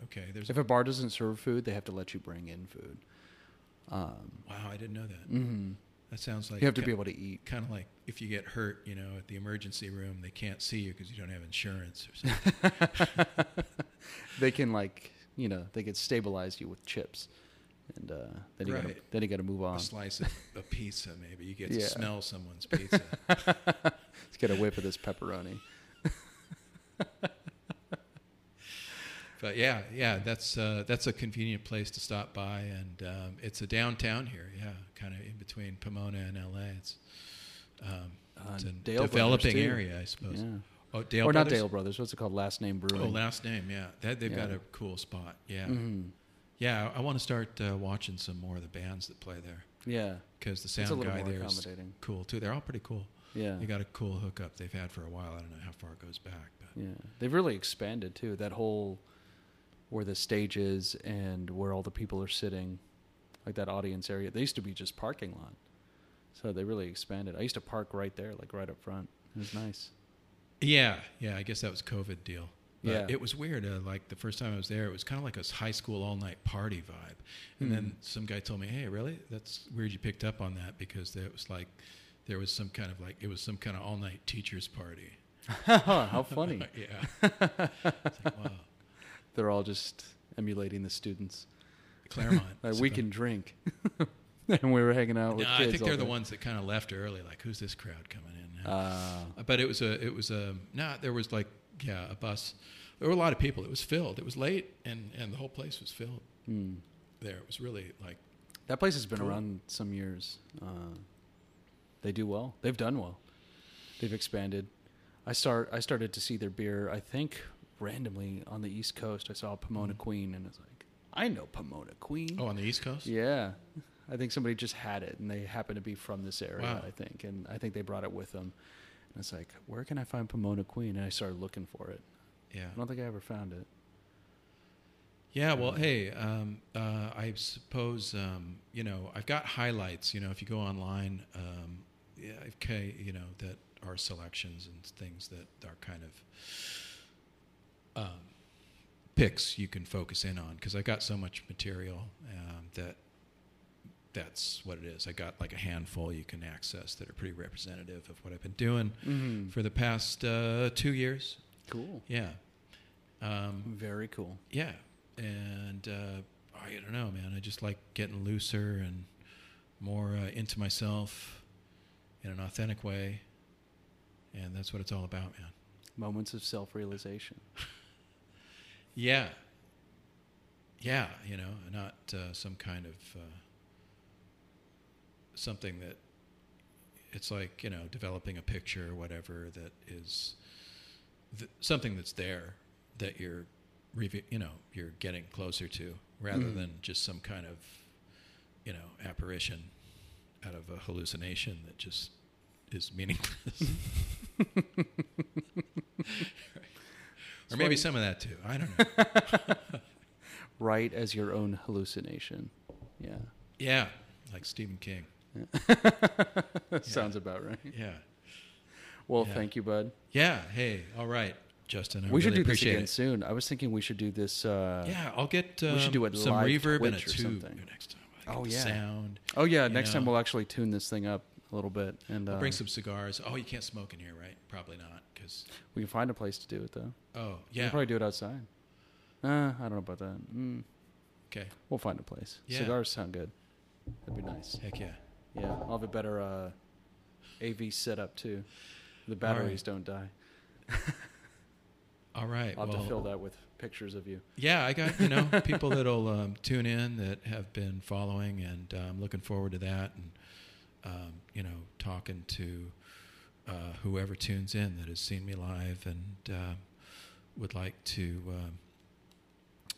Okay. If a bar doesn't serve food, they have to let you bring in food. Wow, I didn't know that. Mm-hmm. That sounds like... You have to be able to eat. Kind of like if you get hurt, you know, at the emergency room, they can't see you because you don't have insurance or something. They can, like, you know, they could stabilize you with chips. And then you got to move on. A slice of a pizza, maybe. You get to smell someone's pizza. Let's get a whiff of this pepperoni. But yeah, that's a convenient place to stop by, and it's a downtown here, kind of in between Pomona and LA. It's a developing area, I suppose. Yeah. Oh, Dale or Brothers? Not Dale Brothers. What's it called? Last Name Brewing. Oh, Last Name. Yeah, they've got a cool spot. Yeah, yeah. I want to start watching some more of the bands that play there. Yeah, because the sound guy there is cool too. They're all pretty cool. Yeah, they got a cool hookup they've had for a while. I don't know how far it goes back, but they've really expanded too. That whole where the stage is and where all the people are sitting, like that audience area. They used to be just parking lot. So they really expanded. I used to park right there, like right up front. It was nice. Yeah, I guess that was COVID deal. But it was weird. Like the first time I was there, it was kind of like a high school all-night party vibe. And then some guy told me, hey, really? That's weird you picked up on that, because it was like there was some kind of all-night teacher's party. How funny. Yeah. It's like, wow. They're all just emulating the students. Claremont. Like, we can drink. And we were hanging out with kids. I think they're the ones that kind of left early. Like, who's this crowd coming in now? But there was a bus. There were a lot of people. It was filled. It was late, and the whole place was filled. There. It was really like... That place has been around some years. They do well. They've done well. They've expanded. I started to see their beer, I think... randomly on the East Coast. I saw Pomona Queen, and I was like, I know Pomona Queen. Oh, on the East Coast? Yeah. I think somebody just had it, and they happened to be from this area, I think. And I think they brought it with them. And it's like, where can I find Pomona Queen? And I started looking for it. Yeah. I don't think I ever found it. Yeah, well, hey, I suppose, I've got highlights, if you go online, that are selections and things that are kind of... picks you can focus in on, because I got so much material that's what it is. I got like a handful you can access that are pretty representative of what I've been doing for the past 2 years. Cool. Yeah. Very cool. Yeah. And I don't know, man. I just like getting looser and more into myself in an authentic way, and that's what it's all about, man. Moments of self-realization. Yeah. Yeah, not some kind of something that it's like, developing a picture or whatever that is something that's there that you're, you're getting closer to, rather than just some kind of, apparition out of a hallucination that just is meaningless. Or maybe some of that too. I don't know. Right as your own hallucination. Yeah. Yeah. Like Stephen King. Yeah. Sounds about right. Yeah. Well, thank you, bud. Yeah. Hey. All right, Justin. We should really do this again soon. I was thinking we should do this. I'll get we should do it some live reverb Twitch and a tube next time. Sound. Oh yeah. Next time we'll actually tune this thing up a little bit, and we'll bring some cigars. Oh, you can't smoke in here, right? Probably not. We can find a place to do it, though. Oh, yeah. We'll probably do it outside. I don't know about that. Okay. We'll find a place. Yeah. Cigars sound good. That'd be nice. Heck yeah. Yeah. I'll have a better AV setup, too. The batteries don't die. All right. I'll have to fill that with pictures of you. Yeah, I got, people that'll tune in that have been following, and I'm looking forward to that, and, talking to... whoever tunes in that has seen me live and would like to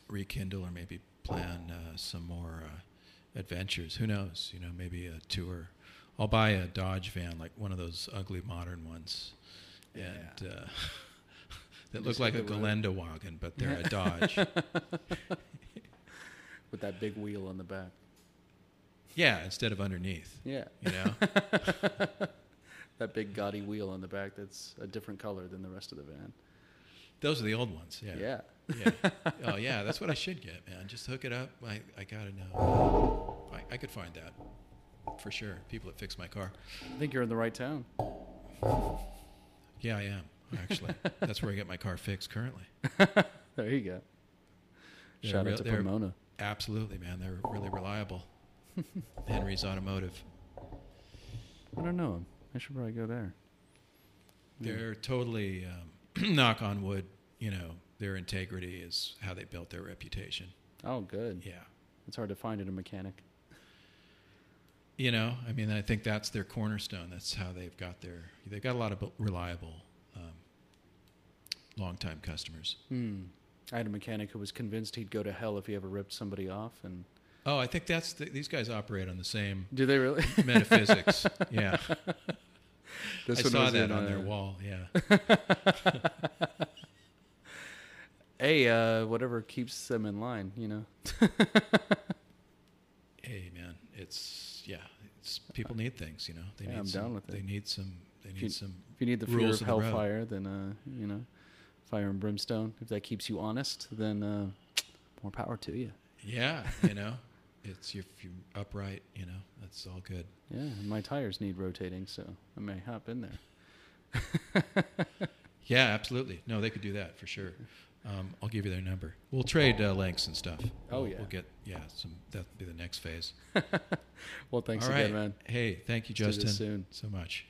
rekindle or maybe plan some more adventures. Who knows? Maybe a tour. I'll buy a Dodge van, like one of those ugly modern ones, and that look like a Galinda wagon, but they're a Dodge. With that big wheel on the back. Yeah, instead of underneath. Yeah. You know? That big gaudy wheel on the back that's a different color than the rest of the van. Those are the old ones, yeah. Yeah. Yeah. Oh, yeah, that's what I should get, man. Just hook it up. I got to know. I could find that for sure. People that fix my car. I think you're in the right town. Yeah, I am, actually. That's where I get my car fixed currently. There you go. Shout out to Pomona. Absolutely, man. They're really reliable. Henry's Automotive. I don't know him. I should probably go there. They're totally, knock on wood, you know, their integrity is how they built their reputation. Oh, good. Yeah. It's hard to find in a mechanic. You know, I mean, I think that's their cornerstone. That's how they've got their, they've got a lot of reliable, long-time customers. Mm. I had a mechanic who was convinced he'd go to hell if he ever ripped somebody off, and... Oh, I think that's these guys operate on the same. Do they really? Metaphysics? Yeah. I saw that on their wall. Yeah. Hey, whatever keeps them in line, you know. Hey, man, it's people need things, you know. They need I'm some, down with it. They need some. If you need the fear of hellfire, then you know, fire and brimstone. If that keeps you honest, then more power to you. Yeah, you know. It's if you're upright, you know, that's all good. Yeah, my tires need rotating, so I may hop in there. Yeah, absolutely. No, they could do that for sure. I'll give you their number. We'll trade links and stuff. Oh, yeah. We'll get, that'll be the next phase. Well, thanks again, man. Hey, thank you, Justin. See you soon. So much.